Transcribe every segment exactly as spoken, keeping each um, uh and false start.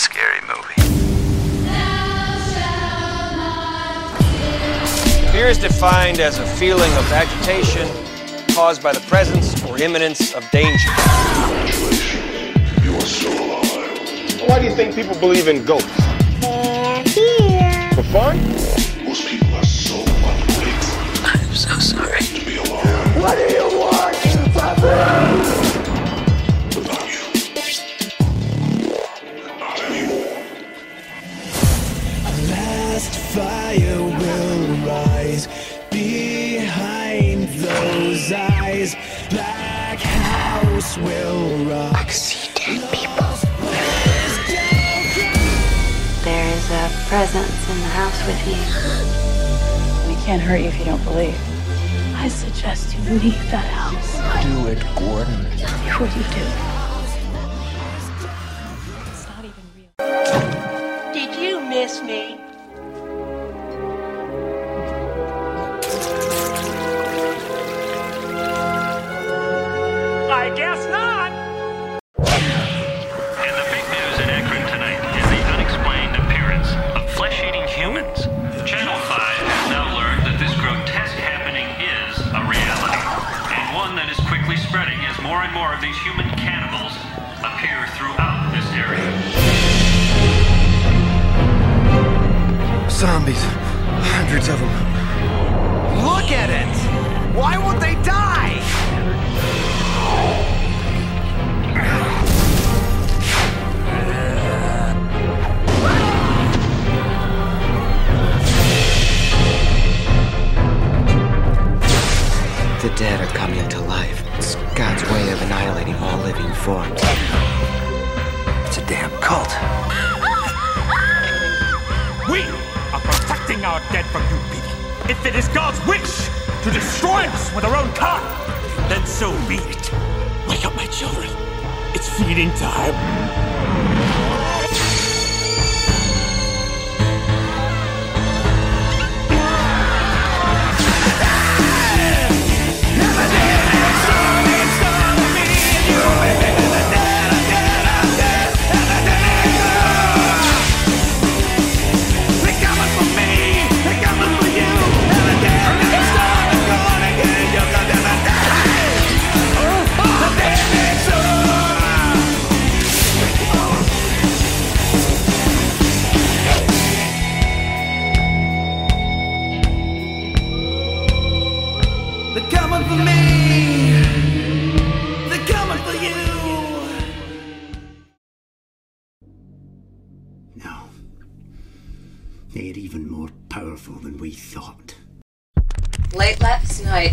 scary movie. Fear is defined as a feeling of agitation caused by the presence or imminence of danger. Congratulations, you are so alive. Why do you think people believe in ghosts? They're here. For fun? Most people are so ungrateful. I'm so sorry. To be alive. What do you want? Papa? Fire will rise behind those eyes. Black house will rise. I can see dead people. There is a presence in the house with you. We can't hurt you if you don't believe. I suggest you leave that house. Do it, Gordon. Before you do. It's not even real. Did you miss me? I guess not! And the big news in Akron tonight is the unexplained appearance of flesh-eating humans. Channel five has now learned that this grotesque happening is a reality, and one that is quickly spreading as more and more of these human cannibals appear throughout this area. Zombies. Hundreds of them. Look at it! Why would they die? The dead are coming to life. It's God's way of annihilating all living forms. It's a damn cult. We are protecting our dead from you people. If it is God's wish to destroy us with our own kind, then so be it. Wake up, my children. It's feeding time.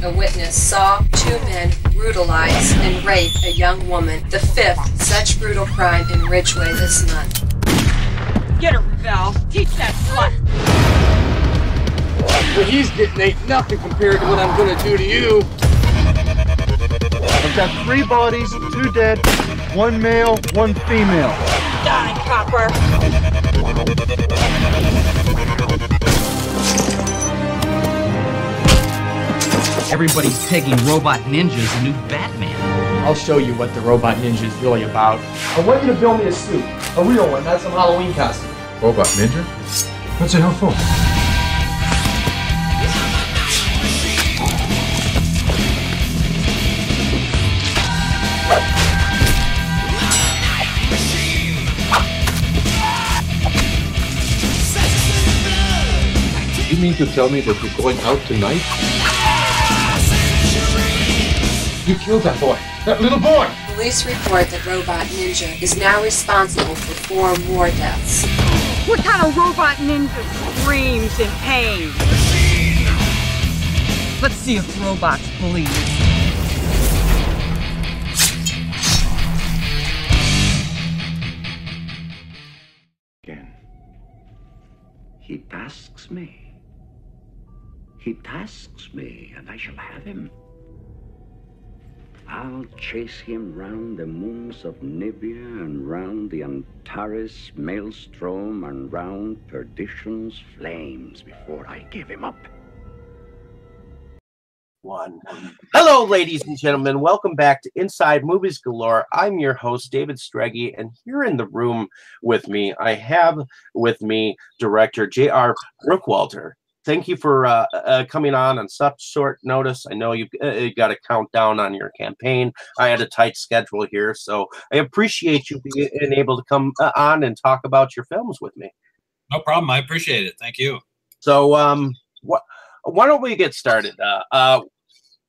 A witness saw two men brutalize and rape a young woman, the fifth such brutal crime in Ridgeway this month. Get her, Val. Teach that slut. What he's getting ain't nothing compared to what I'm gonna do to you. I've got three bodies, two dead, one male, one female. Die, copper. Everybody's pegging robot ninjas the new Batman. I'll show you what the robot ninja is really about. I want you to build me a suit. A real one, not some Halloween costume. Robot ninja? What's it hell for? You mean to tell me that you're going out tonight? You killed that boy. That little boy! Police report that Robot Ninja is now responsible for four war deaths. What kind of Robot Ninja screams in pain? Let's see if robots believe. Again. He tasks me. He tasks me, and I shall have him. I'll chase him round the moons of Nibia and round the Antares maelstrom and round perdition's flames before I give him up. One. Hello, ladies and gentlemen. Welcome back to Inside Movies Galore. I'm your host, David Streggy, and here in the room with me, I have with me director J R. Bookwalter. Thank you for uh, uh, coming on on such short notice. I know you've uh, got a countdown on your campaign. I had a tight schedule here, so I appreciate you being able to come on and talk about your films with me. No problem. I appreciate it. Thank you. So, um, what? Why don't we get started? Uh, uh,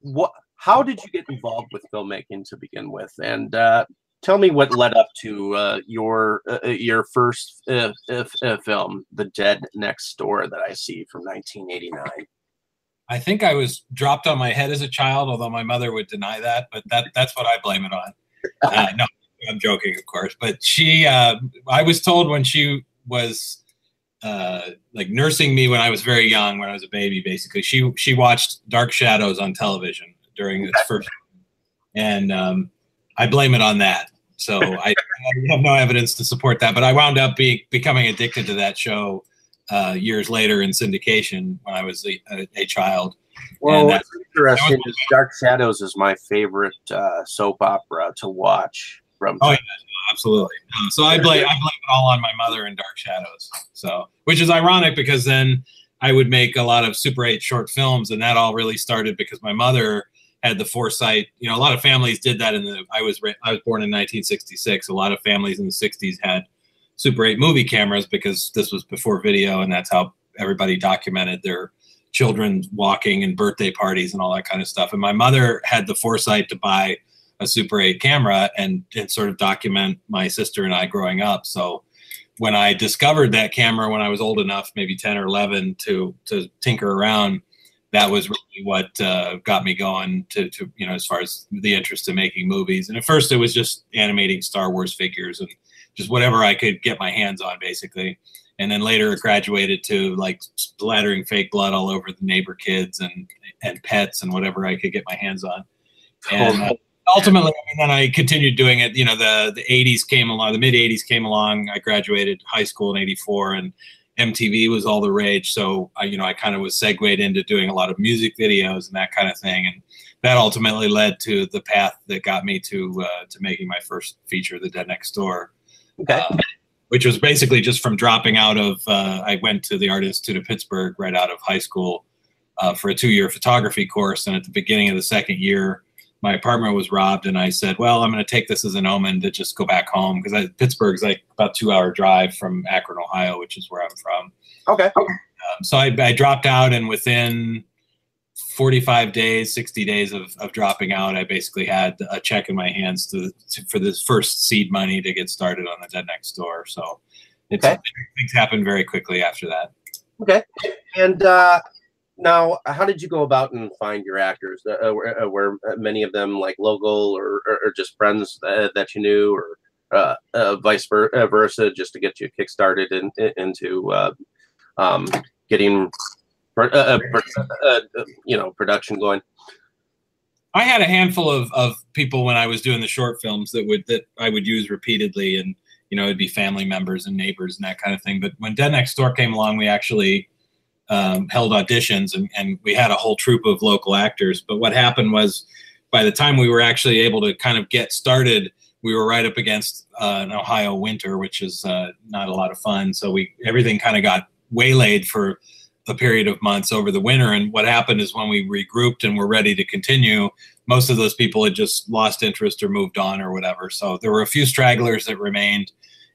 what? How did you get involved with filmmaking to begin with? And uh, tell me what led up to uh, your uh, your first uh, uh, film, The Dead Next Door, that I see from nineteen eighty-nine. I think I was dropped on my head as a child, although my mother would deny that. But that that's what I blame it on. Uh, no, I'm joking, of course. But she, uh, I was told when she was. Uh, like nursing me when I was very young, when I was a baby, basically. She she watched Dark Shadows on television during its first, and um, I blame it on that. So I, I have no evidence to support that, but I wound up be, becoming addicted to that show uh, years later in syndication when I was a, a, a child. Well, and what's interesting is Dark Shadows is my favorite uh, soap opera to watch. From oh yeah, absolutely. So I blame I blame it all on my mother and Dark Shadows. So, which is ironic because then I would make a lot of Super eight short films, and that all really started because my mother had the foresight. You know, a lot of families did that. In the I was I was born in nineteen sixty-six. A lot of families in the sixties had Super eight movie cameras because this was before video, and that's how everybody documented their children walking and birthday parties and all that kind of stuff. And my mother had the foresight to buy a Super eight camera and, and sort of document my sister and I growing up. So when I discovered that camera, when I was old enough, maybe ten or eleven to, to tinker around, that was really what uh, got me going to, to, you know, as far as the interest in making movies. And at first it was just animating Star Wars figures and just whatever I could get my hands on, basically. And then later it graduated to like splattering fake blood all over the neighbor kids and, and pets and whatever I could get my hands on. And, uh, Ultimately, and then I continued doing it. You know, the, the eighties came along, the mid-eighties came along. I graduated high school in eighty-four, and M T V was all the rage. So, I, you know, I kind of was segued into doing a lot of music videos and that kind of thing. And that ultimately led to the path that got me to uh, to making my first feature, The Dead Next Door, okay. uh, which was basically just from dropping out of uh, – I went to the Art Institute of Pittsburgh right out of high school uh, for a two-year photography course. And at the beginning of the second year, my apartment was robbed, and I said, well, I'm going to take this as an omen to just go back home, because Pittsburgh's like about two hour drive from Akron, Ohio, which is where I'm from. Okay. Um, so I, I dropped out, and within forty-five days, sixty days of, of dropping out, I basically had a check in my hands to, to for this first seed money to get started on The Dead Next Door. So it's, okay. Things happened very quickly after that. Okay. And, uh, now, how did you go about and find your actors? Uh, were, uh, were many of them like local or, or, or just friends uh, that you knew, or uh, uh, vice versa, just to get you kickstarted in, in, into uh, um, getting, uh, uh, you know, production going? I had a handful of, of people when I was doing the short films that would that I would use repeatedly, and you know, it'd be family members and neighbors and that kind of thing. But when Dead Next Door came along, we actually Um, held auditions, and, and we had a whole troop of local actors. But what happened was, by the time we were actually able to kind of get started, we were right up against uh, an Ohio winter, which is uh, not a lot of fun. So we everything kind of got waylaid for a period of months over the winter. And what happened is when we regrouped and were ready to continue, most of those people had just lost interest or moved on or whatever. So there were a few stragglers that remained.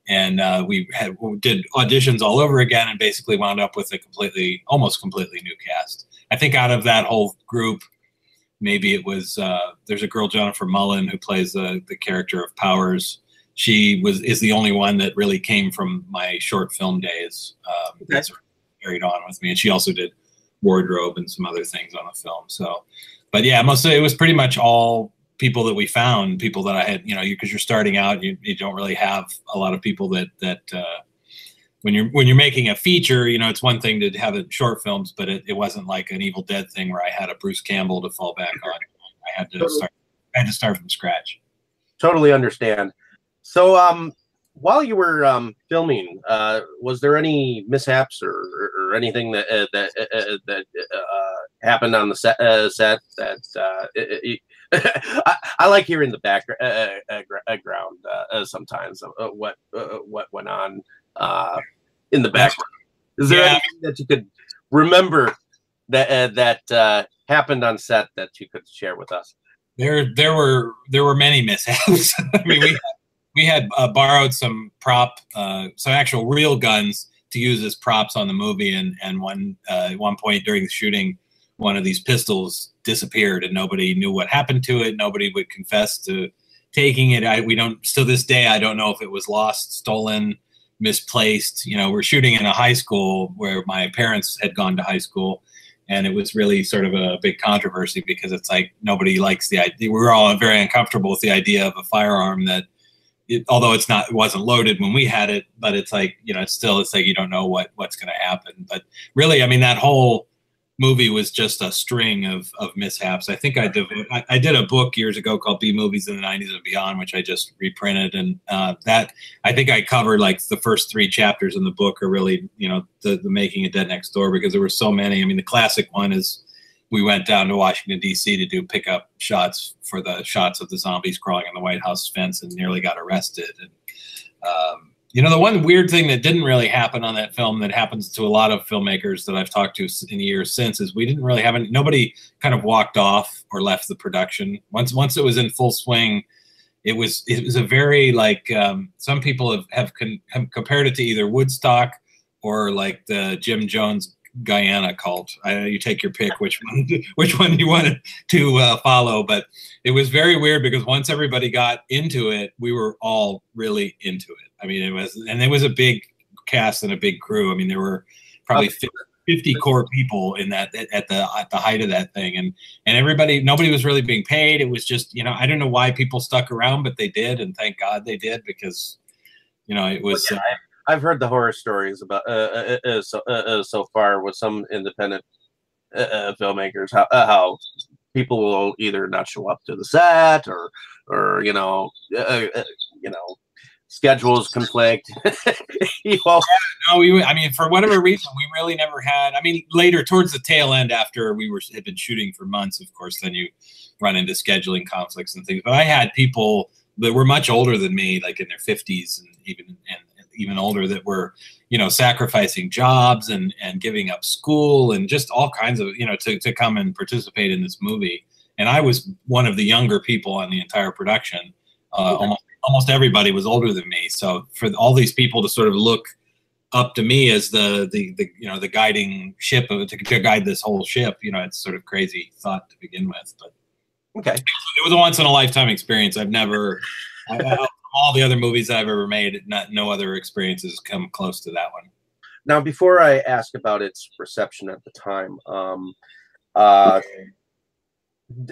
And uh, we had we did auditions all over again, and basically wound up with a completely, almost completely new cast. I think out of that whole group, maybe it was uh, there's a girl, Jennifer Mullen, who plays the the character of Powers. She was is the only one that really came from my short film days. Um, okay. That's carried on with me, and she also did wardrobe and some other things on the film. So, but yeah, mostly it was pretty much all people that we found, people that I had, you know, because you, you're starting out, you, you don't really have a lot of people that, that uh, when you're, when you're making a feature, you know, it's one thing to have it short films, but it, it wasn't like an Evil Dead thing where I had a Bruce Campbell to fall back on. I had to totally. start, I had to start from scratch. Totally understand. So um, while you were um, filming, uh, was there any mishaps or, or anything that, uh, that, uh, that uh, happened on the set. Uh, set that uh, it, it, I, I like hearing the background uh, uh, ground uh, sometimes of uh, what uh, what went on uh, in the background. Is there yeah. anything that you could remember that uh, that uh, happened on set that you could share with us? There, there were there were many mishaps. I mean, we had, we had uh, borrowed some prop, uh, some actual real guns to use as props on the movie, and and one uh, at one point during the shooting, one of these pistols disappeared, and nobody knew what happened to it. Nobody would confess to taking it. I we don't. So this day, I don't know if it was lost, stolen, misplaced. You know, we're shooting in a high school where my parents had gone to high school. And it was really sort of a big controversy because it's like nobody likes the idea. We were all very uncomfortable with the idea of a firearm that, it, although it's not, it wasn't loaded when we had it, but it's like, you know, it's still, it's like you don't know what, what's going to happen. But really, I mean, that whole movie was just a string of of mishaps. I think I did, I, I did a book years ago called B Movies in the nineties and Beyond, which I just reprinted. And uh, that, I think I covered like the first three chapters in the book are really, you know, the, the making of Dead Next Door, because there were so many. I mean, the classic one is we went down to Washington, D C to do pickup shots for the shots of the zombies crawling on the White House fence and nearly got arrested. And, um, you know, the one weird thing that didn't really happen on that film that happens to a lot of filmmakers that I've talked to in the years since is we didn't really have any, nobody kind of walked off or left the production. Once once it was in full swing, it was it was a very like um, some people have have, con, have compared it to either Woodstock or like the Jim Jones Guyana cult. I, you take your pick which one which one you wanted to uh, follow, but it was very weird because once everybody got into it, we were all really into it. I mean, it was, and it was a big cast and a big crew. I mean, there were probably fifty core people in that at the at the height of that thing, and and everybody, nobody was really being paid. It was just, you know, I don't know why people stuck around, but they did, and thank God they did, because, you know, it was. Well, yeah, I, I've heard the horror stories about uh, uh, uh, so uh, uh, so far with some independent uh, uh, filmmakers how uh, how people will either not show up to the set or or you know uh, uh, you know. Schedules conflict. you know. yeah, no, we. I mean, for whatever reason, we really never had. I mean, later towards the tail end, after we were had been shooting for months, of course, then you run into scheduling conflicts and things. But I had people that were much older than me, like in their fifties and even and, and even older, that were, you know, sacrificing jobs and and giving up school and just all kinds of, you know, to to come and participate in this movie. And I was one of the younger people on the entire production. Uh, okay. Almost. Almost everybody was older than me, so for all these people to sort of look up to me as the the, the you know the guiding ship of, to, to guide this whole ship, you know, it's sort of crazy thought to begin with. But okay, it was a once in a lifetime experience. I've never, I, I, all the other movies I've ever made, not, no other experiences come close to that one. Now, before I ask about its reception at the time, um, uh, okay.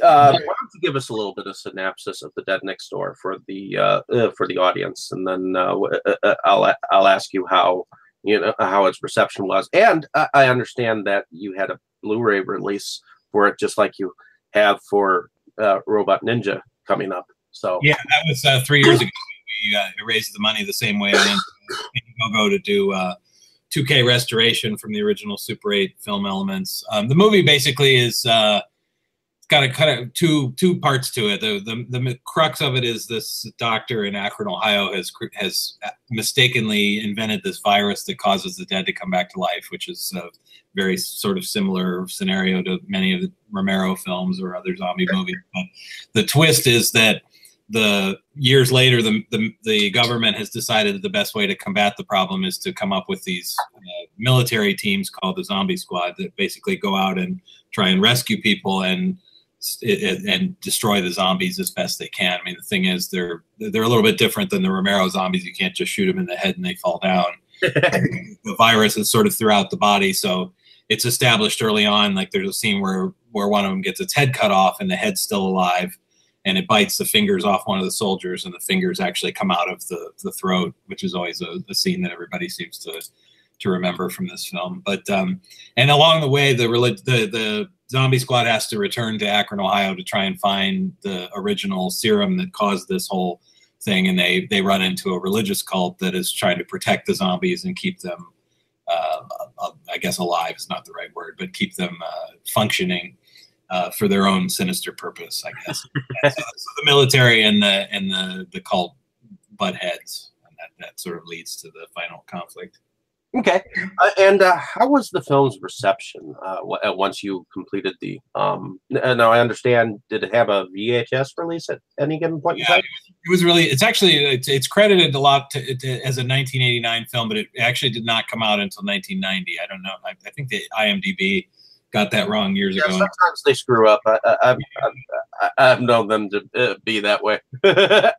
Uh, why don't you give us a little bit of synopsis of The Dead Next Door for the uh, uh, for the audience, and then uh, uh, I'll I'll ask you how you know how its reception was. And I, I understand that you had a Blu-ray release for it, just like you have for uh, Robot Ninja coming up. So yeah, that was uh, three years ago. We uh, raised the money the same way I Indiegogo to do uh, two K restoration from the original Super eight film elements. Um, the movie basically is. Uh, Got a kind of two two parts to it. The, the the crux of it is this doctor in Akron, Ohio, has has mistakenly invented this virus that causes the dead to come back to life, which is a very sort of similar scenario to many of the Romero films or other zombie movies. But the twist is that the years later, the the, the government has decided that the best way to combat the problem is to come up with these uh, military teams called the Zombie Squad that basically go out and try and rescue people and and destroy the zombies as best they can. I mean, the thing is, they're they're a little bit different than the Romero zombies. You can't just shoot them in the head and they fall down. The virus is sort of throughout the body, so it's established early on. Like there's a scene where where one of them gets its head cut off and the head's still alive, and it bites the fingers off one of the soldiers, and the fingers actually come out of the the throat, which is always a, a scene that everybody seems to to remember from this film. But um, and along the way, the the the Zombie Squad has to return to Akron, Ohio to try and find the original serum that caused this whole thing. And they, they run into a religious cult that is trying to protect the zombies and keep them uh, I guess alive is not the right word, but keep them uh, functioning uh, for their own sinister purpose, I guess. so, so the military and the and the, the cult butt heads, and that, that sort of leads to the final conflict. Okay. Uh, and uh, how was the film's reception uh, w- once you completed the... Um, now, I understand, did it have a V H S release at any given point in time? Yeah, it was really... It's actually... It's, it's credited a lot to, to, as a nineteen eighty-nine film, but it actually did not come out until nineteen ninety. I don't know. I, I think the I M D B got that wrong years yeah, ago. Sometimes they screw up. I, I, I've, I've, I've known them to be that way. But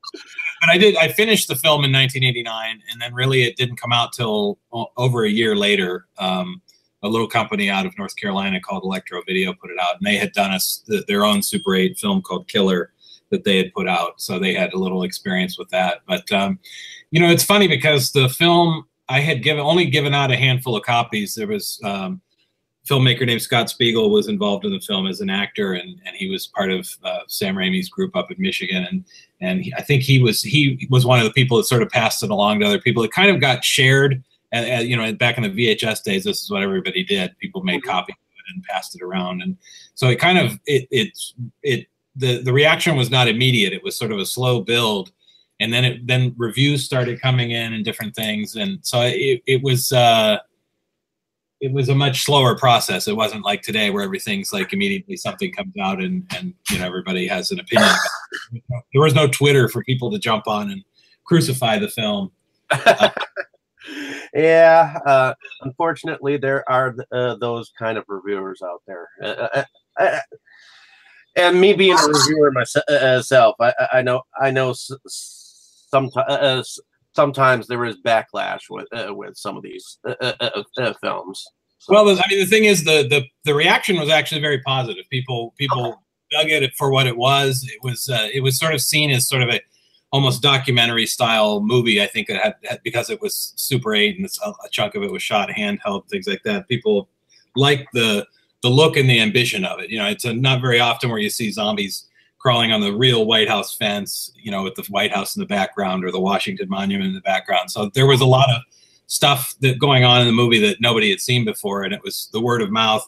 I did. I finished the film in nineteen eighty-nine, and then really it didn't come out till over a year later. Um, a little company out of North Carolina called Electro Video put it out, and they had done a, their own Super eight film called Killer that they had put out, so they had a little experience with that. But um, you know, it's funny because the film I had given only given out a handful of copies. There was um, a filmmaker named Scott Spiegel was involved in the film as an actor, and and he was part of uh, Sam Raimi's group up in Michigan, and. And I think he was he was one of the people that sort of passed it along to other people. It kind of got shared, and you know, back in the V H S days, this is what everybody did. People made copies of it and passed it around, and so it kind of it it it the the reaction was not immediate. It was sort of a slow build, and then it then reviews started coming in and different things, and so it it was uh, it was a much slower process. It wasn't like today where everything's like immediately something comes out and and you know everybody has an opinion about it. There was no Twitter for people to jump on and crucify the film. Uh, yeah, uh, unfortunately, there are uh, those kind of reviewers out there. Uh, I, I, and me being a reviewer myself, I, I know, I know. Sometimes, uh, sometimes there is backlash with uh, with some of these uh, uh, uh, films. So. Well, I mean, the thing is, the the the reaction was actually very positive. People, people. Okay. Dug it for what it was. It was uh, it was sort of seen as sort of a almost documentary style movie. I think it had, because it was Super eight and a, a chunk of it was shot handheld, things like that. People liked the the look and the ambition of it. You know, it's a, not very often where you see zombies crawling on the real White House fence. You know, with the White House in the background or the Washington Monument in the background. So there was a lot of stuff that going on in the movie that nobody had seen before, and it was the word of mouth.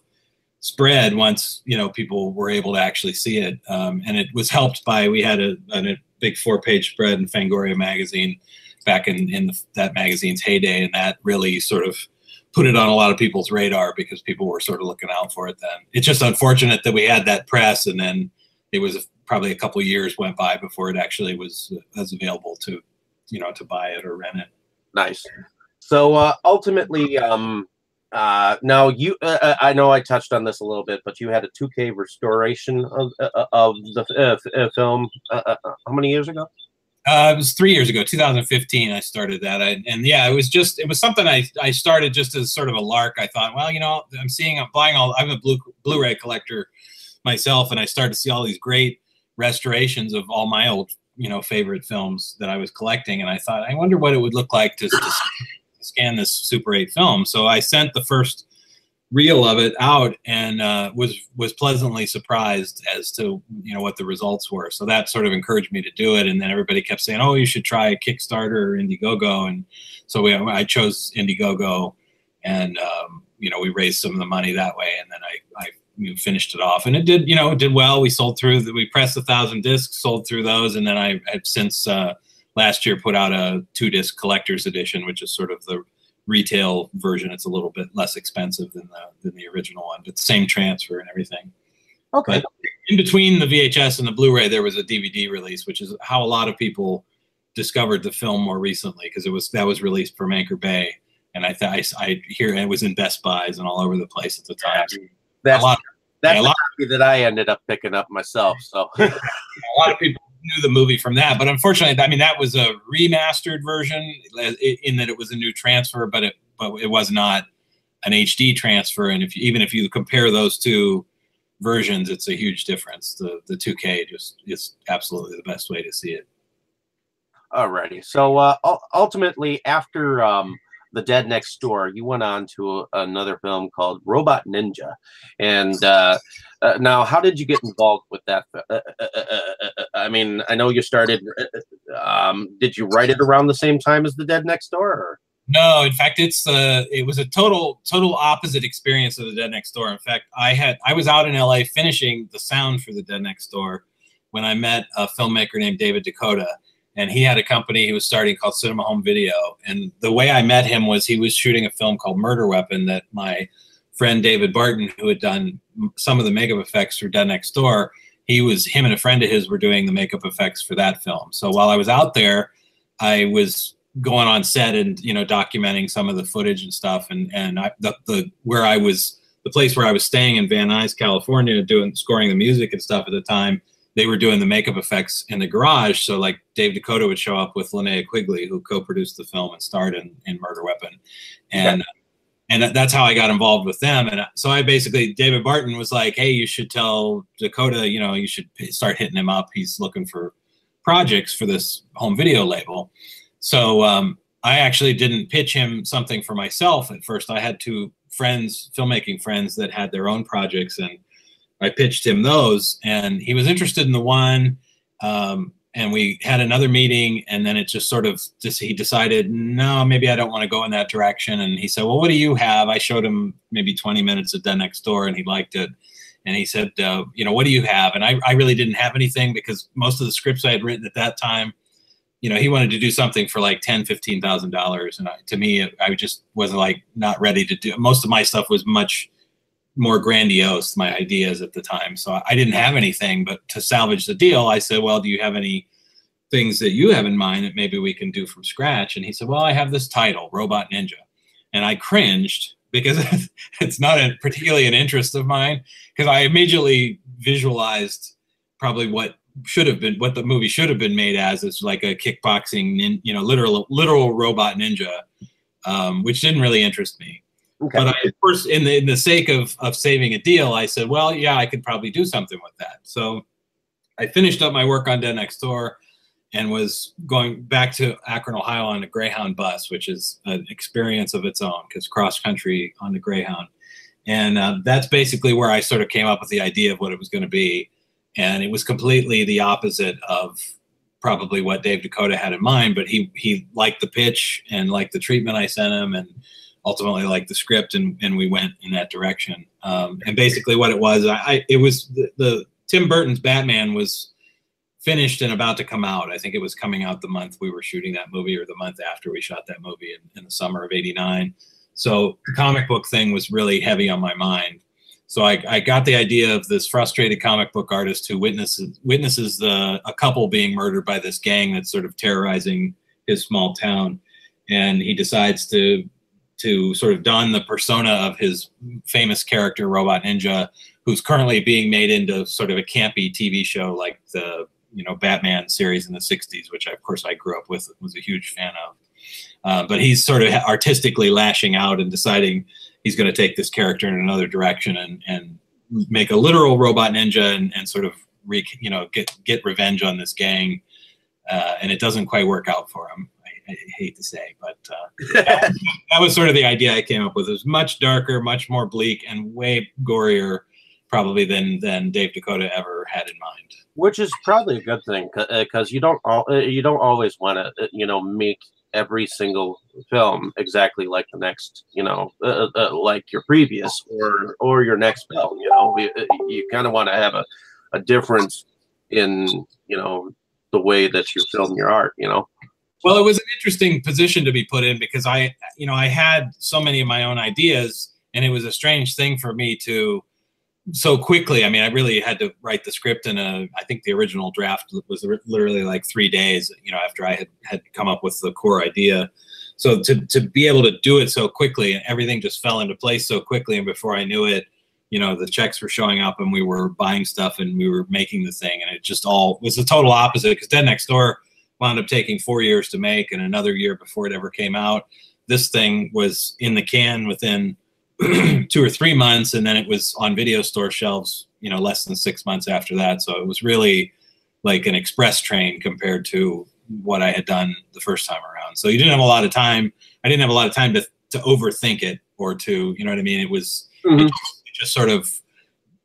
Spread once you know people were able to actually see it, um, and it was helped by we had a, a big four-page spread in Fangoria magazine back in in the, that magazine's heyday, and that really sort of put it on a lot of people's radar because people were sort of looking out for it then. It's just unfortunate that we had that press, and then it was probably a couple of years went by before it actually was was available to you know to buy it or rent it. Nice. So uh, ultimately. Um... Uh, now, you, uh, I know I touched on this a little bit, but you had a two K restoration of, uh, of the uh, film uh, uh, how many years ago? Uh, it was three years ago, two thousand fifteen, I started that. I, and yeah, it was just, it was something I, I started just as sort of a lark. I thought, well, you know, I'm seeing, I'm buying all, I'm a Blu, Blu-ray collector myself, and I started to see all these great restorations of all my old, you know, favorite films that I was collecting. And I thought, I wonder what it would look like to, to scan this Super eight film. So I sent the first reel of it out and uh, was was pleasantly surprised as to you know what the results were. So that sort of encouraged me to do it. And then everybody kept saying, "Oh, you should try Kickstarter or Indiegogo." And so we I chose Indiegogo, and um, you know we raised some of the money that way. And then I I you know, finished it off, and it did you know it did well. We sold through the, we pressed a thousand discs, sold through those, and then I I've since. Uh, Last year put out a two-disc collector's edition, which is sort of the retail version. It's a little bit less expensive than the than the original one, but same transfer and everything. Okay. But in between the V H S and the Blu-ray, there was a D V D release, which is how a lot of people discovered the film more recently, because it was that was released from Anchor Bay, and I th- I, I hear it was in Best Buys and all over the place at the time. Yeah, that's a lot, that's yeah, a lot the copy that I ended up picking up myself. So a lot of people. Knew the movie from that, but unfortunately, I mean that was a remastered version in that it was a new transfer, but it but it was not an H D transfer. And if you, even if you compare those two versions, it's a huge difference. The the two K just is absolutely the best way to see it. Alrighty, so uh, ultimately, after um, The Dead Next Door, you went on to another film called Robot Ninja, and uh, uh, now how did you get involved with that? Uh, uh, uh, I mean, I know you started, um, did you write it around the same time as The Dead Next Door? Or? No, in fact, it's uh, it was a total total opposite experience of The Dead Next Door. In fact, I had I was out in L A finishing the sound for The Dead Next Door when I met a filmmaker named David Dakota, and he had a company he was starting called Cinema Home Video. And the way I met him was he was shooting a film called Murder Weapon that my friend David Barton, who had done some of the makeup effects for Dead Next Door, he was him and a friend of his were doing the makeup effects for that film. So while I was out there, I was going on set and, you know, documenting some of the footage and stuff. And, and I, the, the, where I was, the place where I was staying in Van Nuys, California, doing, scoring the music and stuff at the time, they were doing the makeup effects in the garage. So like Dave Dakota would show up with Linnea Quigley, who co-produced the film and starred in, in Murder Weapon. And, yeah. and that's how I got involved with them. And so I basically, David Barton was like, hey, you should tell Dakota, you know, you should start hitting him up. He's looking for projects for this home video label. So um, I actually didn't pitch him something for myself at first. I had two friends, filmmaking friends, that had their own projects, and I pitched him those. And he was interested in the one, um, and we had another meeting, and then it just sort of just, he decided, no, maybe I don't want to go in that direction. And he said, well, what do you have? I showed him maybe twenty minutes of Dead Next Door, and he liked it. And he said, uh, you know, what do you have? And I, I really didn't have anything, because most of the scripts I had written at that time, you know, he wanted to do something for like ten thousand dollars, fifteen thousand dollars. And I, to me, I just wasn't like not ready to do. Most of my stuff was much more grandiose, my ideas at the time. So I didn't have anything, but to salvage the deal, I said, well, do you have any things that you have in mind that maybe we can do from scratch? And he said, well, I have this title, Robot Ninja. And I cringed, because it's not a, particularly an interest of mine, because I immediately visualized probably what should have been, what the movie should have been made as. It's like a kickboxing, nin, you know, literal, literal robot ninja, um, which didn't really interest me. Okay. But I, of course, in the, in the sake of, of saving a deal, I said, well, yeah, I could probably do something with that. So I finished up my work on Dead Next Door and was going back to Akron, Ohio on a Greyhound bus, which is an experience of its own, because cross country on the Greyhound. And uh, that's basically where I sort of came up with the idea of what it was going to be. And it was completely the opposite of probably what Dave Dakota had in mind, but he he liked the pitch and liked the treatment I sent him, and ultimately liked the script, and, and we went in that direction. Um, and basically what it was, I, I it was the, the Tim Burton's Batman was finished and about to come out. I think it was coming out the month we were shooting that movie, or the month after we shot that movie in, in the summer of eighty-nine. So the comic book thing was really heavy on my mind. So I, I got the idea of this frustrated comic book artist who witnesses witnesses the, a couple being murdered by this gang that's sort of terrorizing his small town, and he decides to to sort of don the persona of his famous character Robot Ninja, who's currently being made into sort of a campy T V show like the you know Batman series in the sixties, which I, of course I grew up with, was a huge fan of. Uh, but he's sort of artistically lashing out and deciding he's going to take this character in another direction and, and make a literal robot ninja and, and sort of re, you know get get revenge on this gang, uh, and it doesn't quite work out for him. I, I hate to say, but uh, that, that was sort of the idea I came up with. It was much darker, much more bleak, and way gorier probably than than Dave Dakota ever had in mind. Which is probably a good thing, because you don't all, you don't always want to you know make every single film exactly like the next, you know, uh, uh, like your previous or or your next film. You know, you, you kind of want to have a, a difference in, you know, the way that you film your art, you know. Well, it was an interesting position to be put in, because I, you know, I had so many of my own ideas, and it was a strange thing for me to so quickly. I mean, I really had to write the script in a, I think the original draft was literally like three days, you know, after I had, had come up with the core idea. So to, to be able to do it so quickly, and everything just fell into place so quickly. And before I knew it, you know, the checks were showing up, and we were buying stuff, and we were making the thing. And it just all was the total opposite, because Dead Next Door wound up taking four years to make and another year before it ever came out. This thing was in the can within two or three months, and then it was on video store shelves, you know, less than six months after that. So it was really like an express train compared to what I had done the first time around. So you didn't have a lot of time. I didn't have a lot of time to to overthink it, or to, you know what I mean? It was mm-hmm. it just sort of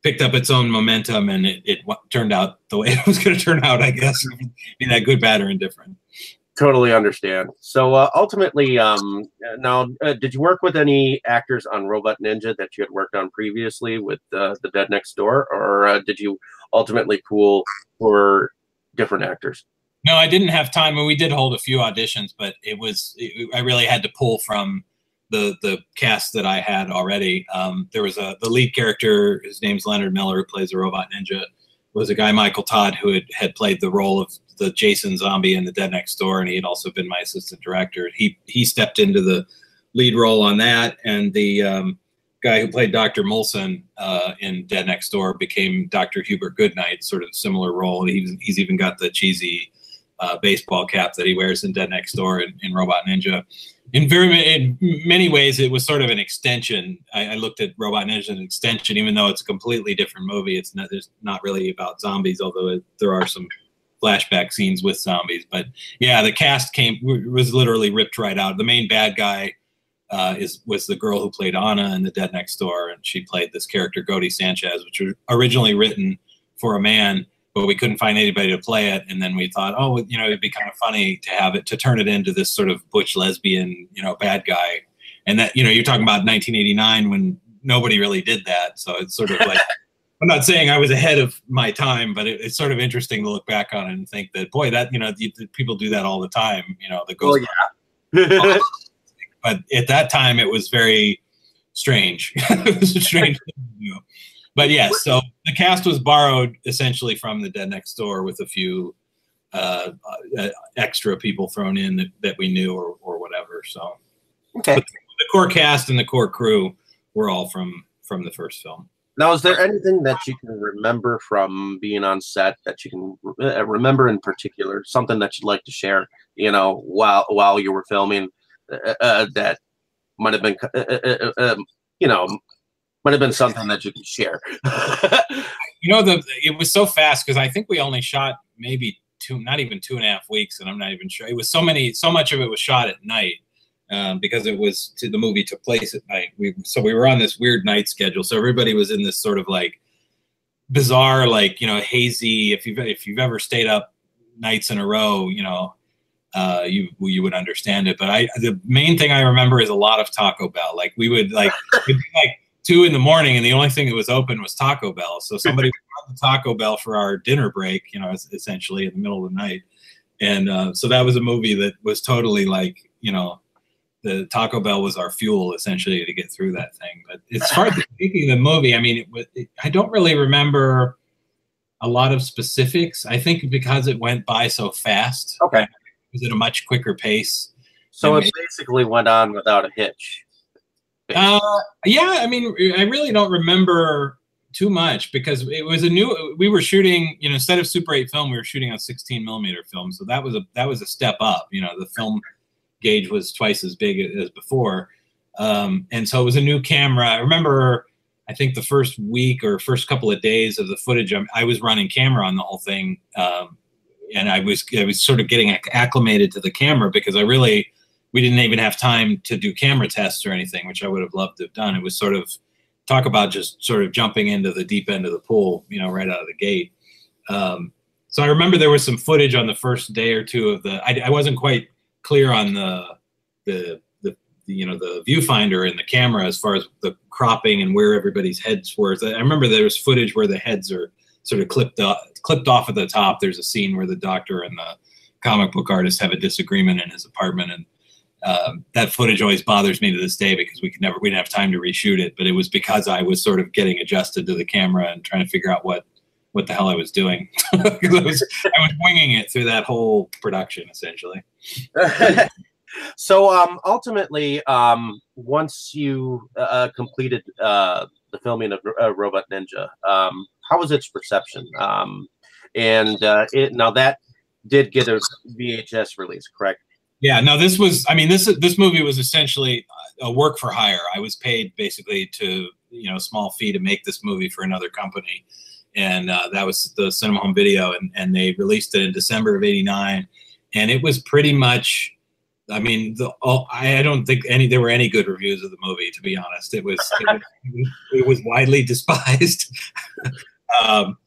picked up its own momentum, and it, it turned out the way it was going to turn out, I guess, be that good, bad, or indifferent. Totally understand. So uh, ultimately, um, now, uh, did you work with any actors on Robot Ninja that you had worked on previously with uh, The Dead Next Door, or uh, did you ultimately pool for different actors? No, I didn't have time. We did hold a few auditions, but it was it, I really had to pull from the the cast that I had already. Um, there was a the lead character. His name's Leonard Miller, who plays the Robot Ninja. Was a guy, Michael Todd, who had, had played the role of the Jason Zombie in The Dead Next Door, and he had also been my assistant director. He he stepped into the lead role on that, and the um, guy who played Doctor Molson uh, in Dead Next Door became Doctor Hubert Goodnight, sort of similar role. He's, he's even got the cheesy uh, baseball cap that he wears in Dead Next Door in, in Robot Ninja. In, very, in many ways, it was sort of an extension. I, I looked at Robot Ninja as an extension, even though it's a completely different movie. It's not, it's not really about zombies, although it, there are some flashback scenes with zombies. But yeah, the cast came was literally ripped right out. The main bad guy uh, is was the girl who played Anna in The Dead Next Door, and she played this character, Gody Sanchez, which was originally written for a man, but we couldn't find anybody to play it. And then we thought, oh, you know, it'd be kind of funny to have it, to turn it into this sort of butch lesbian, you know, bad guy. And that, you know, you're talking about nineteen eighty-nine when nobody really did that. So it's sort of like, I'm not saying I was ahead of my time, but it, it's sort of interesting to look back on and think that, boy, that, you know, the, the people do that all the time, you know, the ghost. Oh, yeah. But at that time it was very strange. It was a strange thing to do. But yeah, so the cast was borrowed essentially from The Dead Next Door with a few uh, uh, extra people thrown in that, that we knew or, or whatever. So okay. But the core cast and the core crew were all from, from the first film. Now, is there anything that you can remember from being on set that you can re- remember in particular, something that you'd like to share, you know, while while you were filming uh, uh, that might have been, uh, uh, uh, you know, might have been something that you could share. You know, the it was so fast because I think we only shot maybe two, not even two and a half weeks, and I'm not even sure. It was so many, so much of it was shot at night um, because it was to the movie took place at night. We so we were on this weird night schedule, so everybody was in this sort of like bizarre, like you know, hazy. If you've if you've ever stayed up nights in a row, you know, uh, you you would understand it. But I the main thing I remember is a lot of Taco Bell. Like we would like it'd be like. Two in the morning, and the only thing that was open was Taco Bell. So somebody brought the Taco Bell for our dinner break, you know, essentially in the middle of the night. And uh, so that was a movie that was totally like, you know, the Taco Bell was our fuel essentially to get through that thing. But it's hard to think of the movie. I mean, it was, it, I don't really remember a lot of specifics. I think because it went by so fast. Okay. It was at a much quicker pace. So it basically went on without a hitch. Uh, yeah, I mean, I really don't remember too much because it was a new, we were shooting, you know, instead of Super eight film, we were shooting on sixteen millimeter film. So that was a, that was a step up, you know, the film gauge was twice as big as before. Um, and so it was a new camera. I remember, I think the first week or first couple of days of the footage, I, I was running camera on the whole thing. Um, and I was, I was sort of getting acclimated to the camera because I really, we didn't even have time to do camera tests or anything, which I would have loved to have done. It was sort of talk about just sort of jumping into the deep end of the pool, you know, right out of the gate. Um, so I remember there was some footage on the first day or two of the, I, I wasn't quite clear on the, the, the, the, you know, the viewfinder and the camera, as far as the cropping and where everybody's heads were. I remember there was footage where the heads are sort of clipped off, clipped off at the top. There's a scene where the doctor and the comic book artist have a disagreement in his apartment, and Um, that footage always bothers me to this day because we could never, we didn't have time to reshoot it, but it was because I was sort of getting adjusted to the camera and trying to figure out what, what the hell I was doing. Because I was, I was winging it through that whole production essentially. So, um, ultimately, um, once you, uh, completed, uh, the filming of uh, Robot Ninja, um, how was its reception? Um, and, uh, it, now that did get a V H S release, correct? Yeah, no, this was, I mean, this this movie was essentially a work for hire. I was paid basically to, you know, a small fee to make this movie for another company. And uh, that was the Cinema Home Video. And, and they released it in December of eighty-nine. And it was pretty much, I mean, the, oh, I don't think any there were any good reviews of the movie, to be honest. It was, it, was it was widely despised. um,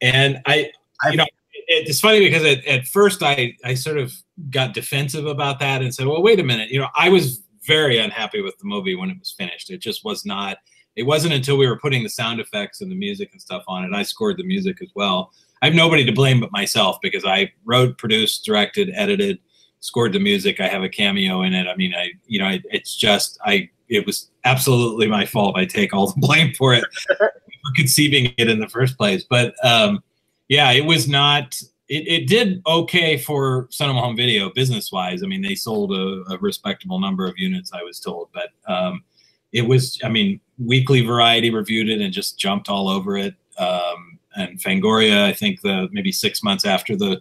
and I, you know. it's funny because at, at first I, I sort of got defensive about that and said, well, wait a minute. You know, I was very unhappy with the movie when it was finished. It just was not. It wasn't until we were putting the sound effects and the music and stuff on it. I scored the music as well. I have nobody to blame but myself because I wrote, produced, directed, edited, scored the music. I have a cameo in it. I mean, I, you know, I, it's just, I, it was absolutely my fault. I take all the blame for it, for conceiving it in the first place. But um, yeah, it was not, it, it did okay for Cinema Home Video business-wise. I mean, they sold a, a respectable number of units, I was told, but um, it was, I mean, Weekly Variety reviewed it and just jumped all over it. Um, and Fangoria, I think the maybe six months after the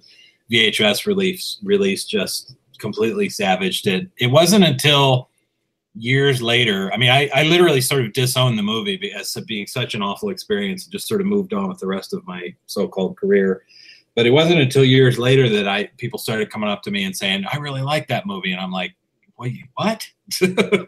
V H S release, release just completely savaged it. It wasn't until years later. I mean, I, I literally sort of disowned the movie as being such an awful experience and just sort of moved on with the rest of my so-called career. But it wasn't until years later that I people started coming up to me and saying, I really like that movie. And I'm like, wait, what? You're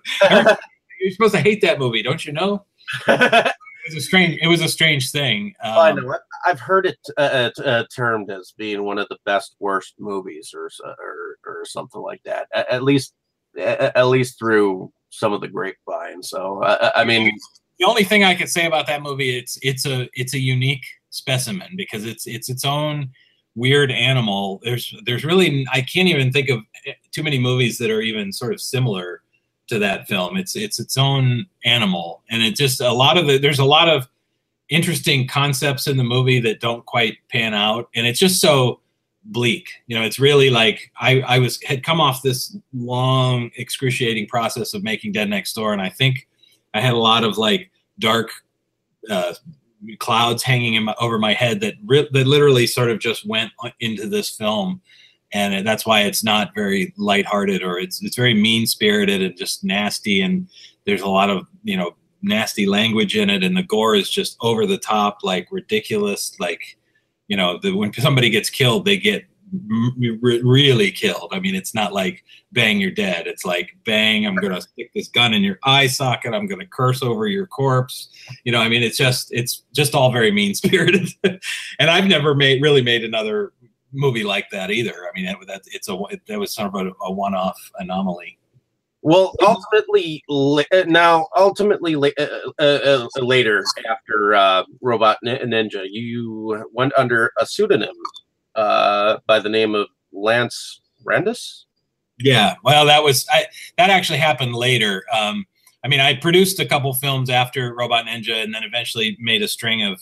supposed to hate that movie, don't you know? It was a strange. It was a strange thing. Um, I know. I've heard it uh, uh, termed as being one of the best worst movies, or or, or something like that. At least, at least through some of the grapevine. So I, I mean, the only thing I could say about that movie, it's it's a it's a unique specimen because it's it's its own weird animal. There's there's really I can't even think of too many movies that are even sort of similar to that film. It's it's its own animal, and it just a lot of the, there's a lot of interesting concepts in the movie that don't quite pan out, and it's just so bleak. You know, it's really like I I was had come off this long excruciating process of making Dead Next Door, and I think I had a lot of like dark uh, clouds hanging in my, over my head that ri- that literally sort of just went into this film. And that's why it's not very lighthearted, or it's it's very mean-spirited and just nasty. And there's a lot of, you know, nasty language in it. And the gore is just over the top, like ridiculous. Like, you know, the, when somebody gets killed, they get re- really killed. I mean, it's not like, bang, you're dead. It's like, bang, I'm going to stick this gun in your eye socket. I'm going to curse over your corpse. You know, I mean, it's just it's just all very mean-spirited. And I've never made really made another movie like that either. I mean, that, that it's a it, that was sort of a, a one-off anomaly. Well, ultimately, now ultimately uh, uh, uh, later after uh, Robot Ninja, you went under a pseudonym uh, by the name of Lance Randis. Yeah, well, that was I, that actually happened later. Um, I mean, I produced a couple films after Robot Ninja, and then eventually made a string of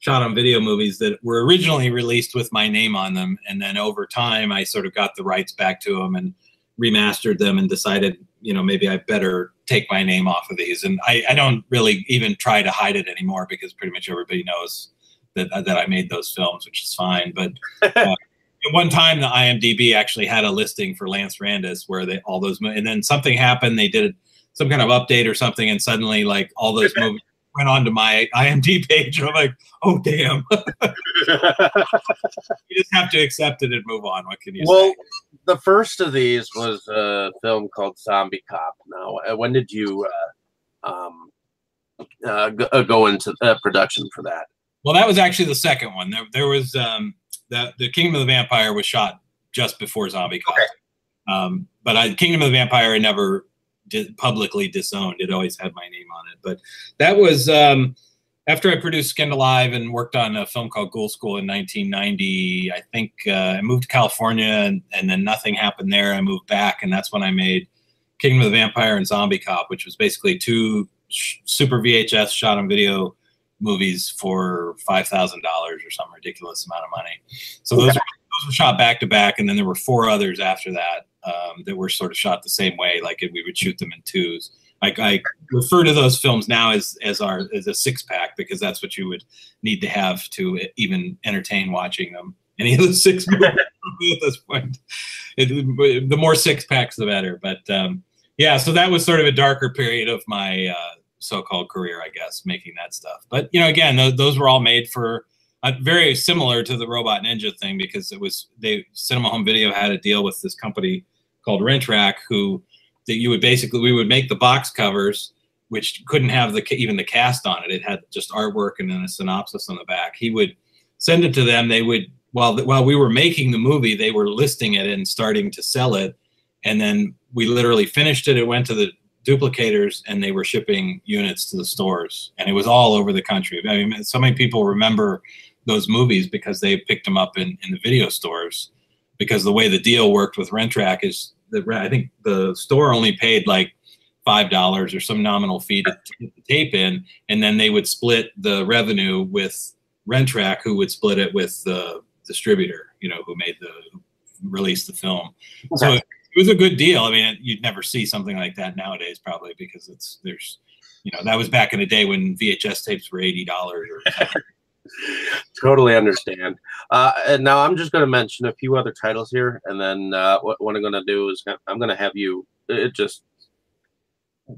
shot on video movies that were originally released with my name on them. And then over time, I sort of got the rights back to them and remastered them and decided, you know, maybe I better take my name off of these. And I, I don't really even try to hide it anymore because pretty much everybody knows that that I made those films, which is fine. But uh, at one time, the I M D B actually had a listing for Lance Randis where they all those movies, and then something happened. They did some kind of update or something, and suddenly like all those movies went on to my I M D B page, and I'm like, oh, damn. You just have to accept it and move on. What can you well, say? Well, the first of these was a film called Zombie Cop. Now, when did you uh, um, uh, go into the production for that? Well, that was actually the second one. There, there was um, the, the Kingdom of the Vampire was shot just before Zombie Cop. Okay. Um, but I, Kingdom of the Vampire, I never... Did, publicly disowned. It always had my name on it. But that was um, after I produced Skinned Alive and worked on a film called Ghoul School in nineteen ninety. I think uh, I moved to California and, and then nothing happened there. I moved back, and that's when I made Kingdom of the Vampire and Zombie Cop, which was basically two sh- super V H S shot on video movies for five thousand dollars or some ridiculous amount of money. So those, yeah. were, those were shot back to back, and then there were four others after that. Um, that were sort of shot the same way, like we would shoot them in twos. I, I refer to those films now as as our as a six pack because that's what you would need to have to even entertain watching them. Any of the six movies at this point, it, the more six packs the better. But um, yeah, so that was sort of a darker period of my uh, so-called career, I guess, making that stuff. But you know, again, those, those were all made for. Uh, very similar to the Robot Ninja thing because it was they Cinema Home Video had a deal with this company called Rentrak, who that you would basically we would make the box covers, which couldn't have the even the cast on it. It had just artwork and then a synopsis on the back. He would send it to them. They would while, while we were making the movie, they were listing it and starting to sell it. And then we literally finished it. It went to the duplicators and they were shipping units to the stores. And it was all over the country. I mean, so many people remember those movies because they picked them up in, in the video stores, because the way the deal worked with Rentrak is that I think the store only paid like five dollars or some nominal fee to get the tape in. And then they would split the revenue with Rentrak, who would split it with the distributor, you know, who made the, who released the film. Okay. So it, it was a good deal. I mean, you'd never see something like that nowadays, probably, because it's, there's, you know, that was back in the day when V H S tapes were eighty dollars or something. Totally understand. Uh, and now I'm just going to mention a few other titles here, and then uh, what, what I'm going to do is I'm going to have you uh, just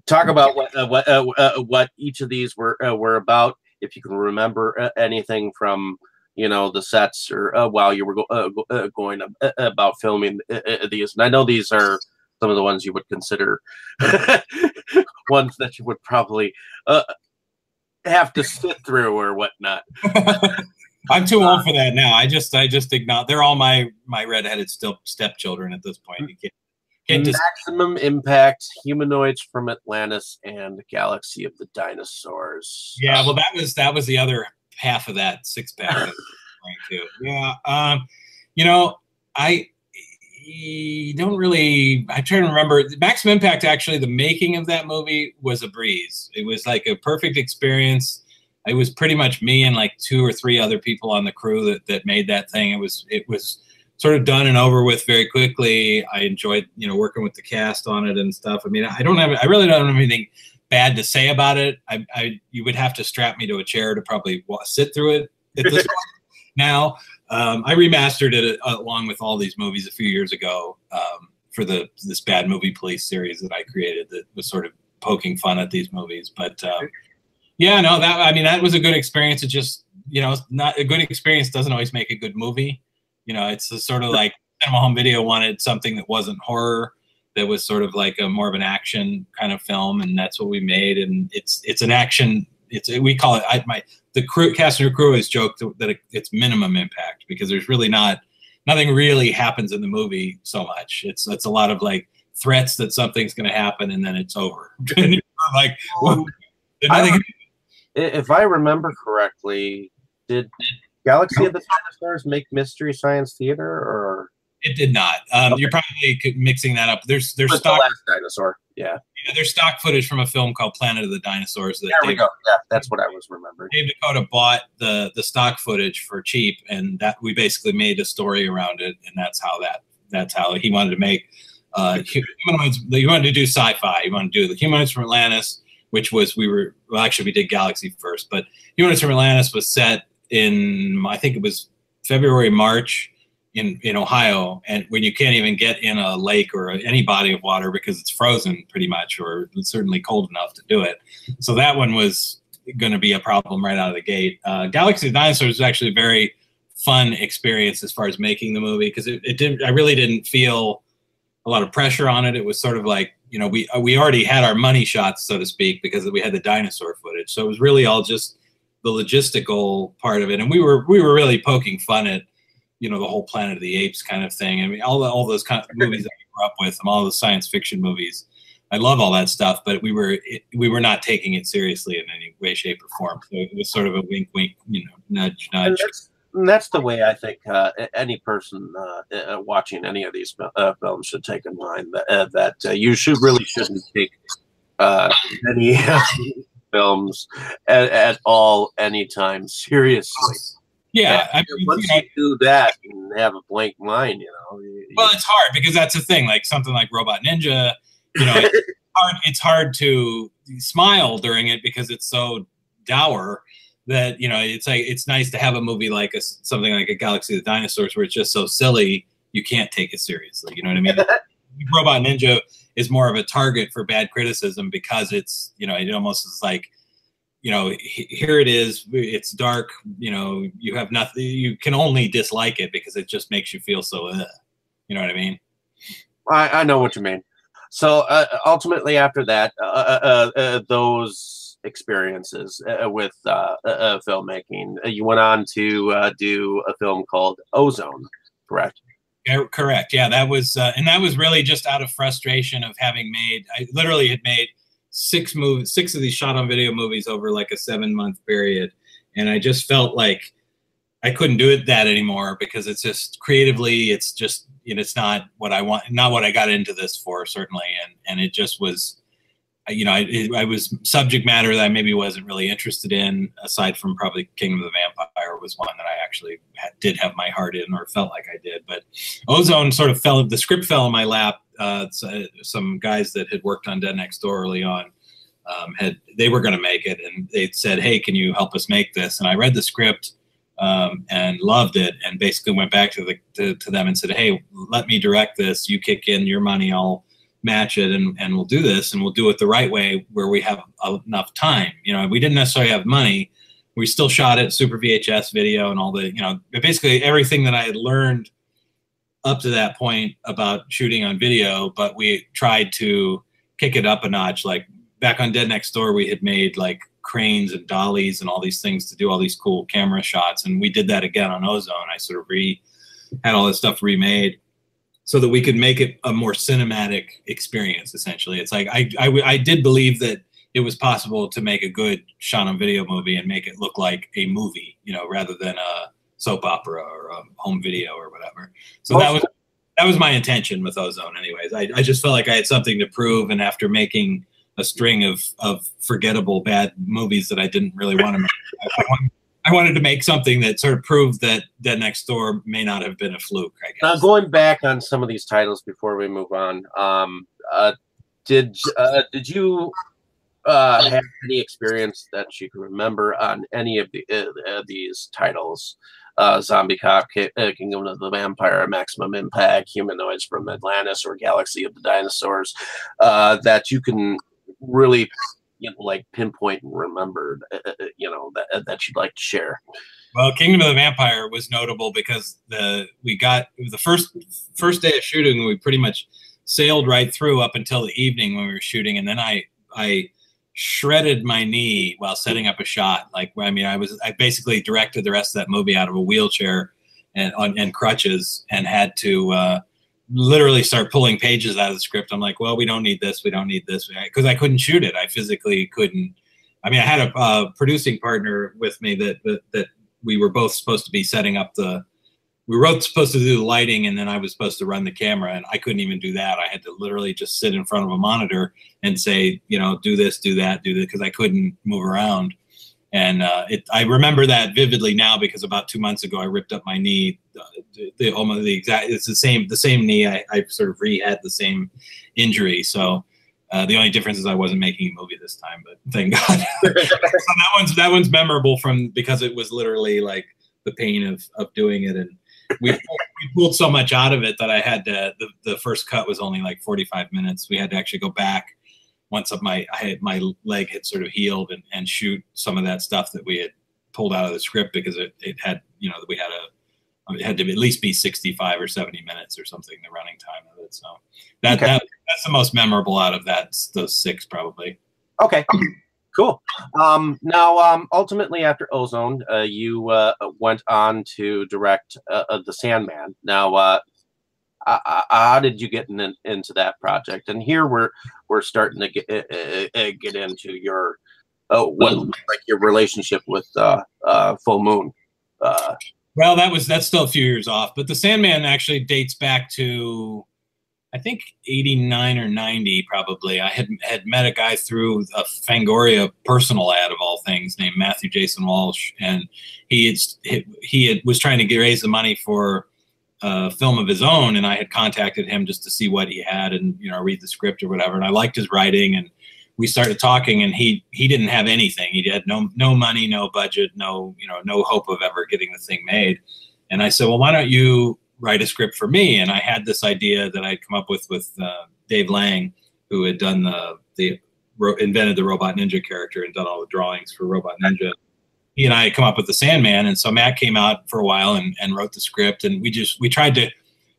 talk about what uh, what, uh, uh, what each of these were uh, were about. If you can remember uh, anything from, you know, the sets or uh, while you were go, uh, go, uh, going uh, about filming uh, these, and I know these are some of the ones you would consider ones that you would probably. Uh, have to sit through or whatnot. I'm too old for that now. I just, I just ignore. They're all my my redheaded still stepchildren at this point. You can't, can't just... Maximum Impact, Humanoids from Atlantis, and Galaxy of the Dinosaurs. Yeah, well, that was that was the other half of that six pack. That too. Yeah, um, you know, I don't really. I try to remember. Maximum Impact, actually, the making of that movie was a breeze. It was like a perfect experience. It was pretty much me and like two or three other people on the crew that that made that thing. It was it was sort of done and over with very quickly. I enjoyed, you know, working with the cast on it and stuff. I mean, I don't have. I really don't have anything bad to say about it. I, I you would have to strap me to a chair to probably sit through it at this point now. Um, I remastered it uh, along with all these movies a few years ago um, for the this Bad Movie Police series that I created that was sort of poking fun at these movies. But um, yeah, no, that I mean that was a good experience. It just, you know, not a good experience doesn't always make a good movie. You know, it's a sort of like Cinema Home Video wanted something that wasn't horror, that was sort of like a more of an action kind of film, and that's what we made. And it's it's an action. It's we call it I, my the crew cast and crew has joked that it, it's minimum impact because there's really not nothing really happens in the movie so much. It's it's a lot of like threats that something's going to happen and then it's over. Like well, I, if I remember correctly, did Galaxy of the Dinosaurs make Mystery Science Theater or? It did not. Um, okay. You're probably mixing that up. There's there's stock the last dinosaur. Yeah. yeah. There's stock footage from a film called Planet of the Dinosaurs. That there Dave, we go. Yeah, that's what I was remembering. Dave Dakota bought the the stock footage for cheap, and that we basically made a story around it, and that's how that that's how he wanted to make uh, humanoids. He wanted to do sci-fi. He wanted to do the Humanoids from Atlantis, which was we were well actually we did Galaxy first, but Humanoids from Atlantis was set in I think it was February March. In, in Ohio, and when you can't even get in a lake or any body of water because it's frozen pretty much, or it's certainly cold enough to do it. So that one was going to be a problem right out of the gate. Uh, Galaxy of Dinosaurs was actually a very fun experience as far as making the movie because it, it didn't. I really didn't feel a lot of pressure on it. It was sort of like, you know, we we already had our money shots, so to speak, because we had the dinosaur footage. So it was really all just the logistical part of it, and we were we were really poking fun at. You know, the whole Planet of the Apes kind of thing. I mean, all the, all those kind of movies that I grew up with, and all the science fiction movies. I love all that stuff, but we were it, we were not taking it seriously in any way, shape, or form. So it was sort of a wink, wink, you know, nudge, nudge. And that's, and that's the way I think uh, any person uh, watching any of these uh, films should take in mind that uh, that uh, you should really shouldn't take uh, any films at, at all, anytime seriously. Yeah, I mean, once you, know, you do that and have a blank mind, you know. You, well, it's hard because that's the thing. Like something like Robot Ninja, you know, it's hard. It's hard to smile during it because it's so dour that you know. It's like it's nice to have a movie like a, something like a Galaxy of the Dinosaurs where it's just so silly you can't take it seriously. You know what I mean? Robot Ninja is more of a target for bad criticism because it's you know it almost is like. You know, here it is. It's dark. You know, you have nothing. You can only dislike it because it just makes you feel so. Uh, you know what I mean? I, I know what you mean. So uh, ultimately, after that, uh, uh, uh, those experiences uh, with uh, uh, filmmaking. You went on to uh, do a film called Ozone, correct? Yeah, correct. Yeah, that was, uh, and that was really just out of frustration of having made, I literally had made six movies, six of these shot on video movies over like a seven month period. And I just felt like I couldn't do it that anymore because it's just creatively, it's just, you know, it's not what I want, not what I got into this for, certainly. And, and it just was, you know, I, it, I was subject matter that I maybe wasn't really interested in, aside from probably Kingdom of the Vampire was one that I actually had, did have my heart in or felt like I did. But Ozone sort of fell, the script fell in my lap. Uh, some guys that had worked on Dead Next Door early on, um, had, they were going to make it, and they said, hey, can you help us make this? And I read the script um, and loved it, and basically went back to, the, to, to them and said, hey, let me direct this. You kick in your money, I'll match it, and, and we'll do this, and we'll do it the right way where we have enough time. You know, we didn't necessarily have money. We still shot it, Super V H S video and all the, you know, basically everything that I had learned up to that point about shooting on video, but we tried to kick it up a notch. Like back on Dead Next Door, we had made like cranes and dollies and all these things to do all these cool camera shots. And we did that again on Ozone. I sort of re had all this stuff remade so that we could make it a more cinematic experience. Essentially, it's like I, I, I did believe that it was possible to make a good shot on video movie and make it look like a movie, you know, rather than a soap opera or um, home video or whatever. So oh, that was that was my intention with Ozone. Anyways, I, I just felt like I had something to prove, and after making a string of of forgettable bad movies that I didn't really want to make, I, I wanted, I wanted to make something that sort of proved that Dead Next Door may not have been a fluke, I guess. Now, going back on some of these titles before we move on, um, uh, did uh, did you uh, have any experience that you can remember on any of the, uh, these titles? Uh, Zombie Cop, K- uh, Kingdom of the Vampire, Maximum Impact, Humanoids from Atlantis, or Galaxy of the Dinosaurs, uh, that you can really... you know, like pinpoint and remembered, uh, you know, that, that you'd like to share? Well, Kingdom of the Vampire was notable because the we got the first first day of shooting, we pretty much sailed right through up until the evening when we were shooting, and then I I shredded my knee while setting up a shot. Like, I mean, I was I basically directed the rest of that movie out of a wheelchair and on and crutches, and had to uh, literally start pulling pages out of the script. I'm like, well, we don't need this. We don't need this. Because I couldn't shoot it. I physically couldn't. I mean, I had a uh, producing partner with me that, that that we were both supposed to be setting up the, we were both supposed to do the lighting, and then I was supposed to run the camera, and I couldn't even do that. I had to literally just sit in front of a monitor and say, you know, do this, do that, do this, because I couldn't move around. And uh, it, I remember that vividly now because about two months ago I ripped up my knee. The, the almost the exact it's the same the same knee. I, I sort of re had the same injury. So uh, the only difference is I wasn't making a movie this time. But thank God. So that one's that one's memorable from because it was literally like the pain of of doing it, and we we pulled so much out of it that I had to. The, the first cut was only like forty-five minutes. We had to actually go back. Once up my I had, my leg had sort of healed and, and shoot some of that stuff that we had pulled out of the script because it, it had, you know, we had a, it had to at least be sixty-five or seventy minutes or something, the running time of it. So that, okay. that that's the most memorable out of that, those six probably. Okay, cool. Um, now, um, ultimately after Ozone, uh, you uh, went on to direct uh, The Sandman. Now, uh, Uh, how did you get in, into that project? And here we're we're starting to get uh, get into your uh, what like your relationship with uh, uh, Full Moon. Uh, well, that was that's still a few years off, but The Sandman actually dates back to I think eighty-nine or ninety probably. I had had met a guy through a Fangoria personal ad of all things named Matthew Jason Walsh, and he had, he had, was trying to get, raise the money for a film of his own, and I had contacted him just to see what he had and, you know, read the script or whatever. And I liked his writing, and we started talking, and he, he didn't have anything. He had no, no money, no budget, no, you know, no hope of ever getting the thing made. And I said, well, why don't you write a script for me? And I had this idea that I'd come up with, with uh, Dave Lang, who had done the, the ro- invented the Robot Ninja character and done all the drawings for Robot Ninja. He and I had come up with The Sandman, and so Matt came out for a while and, and wrote the script, and we just we tried to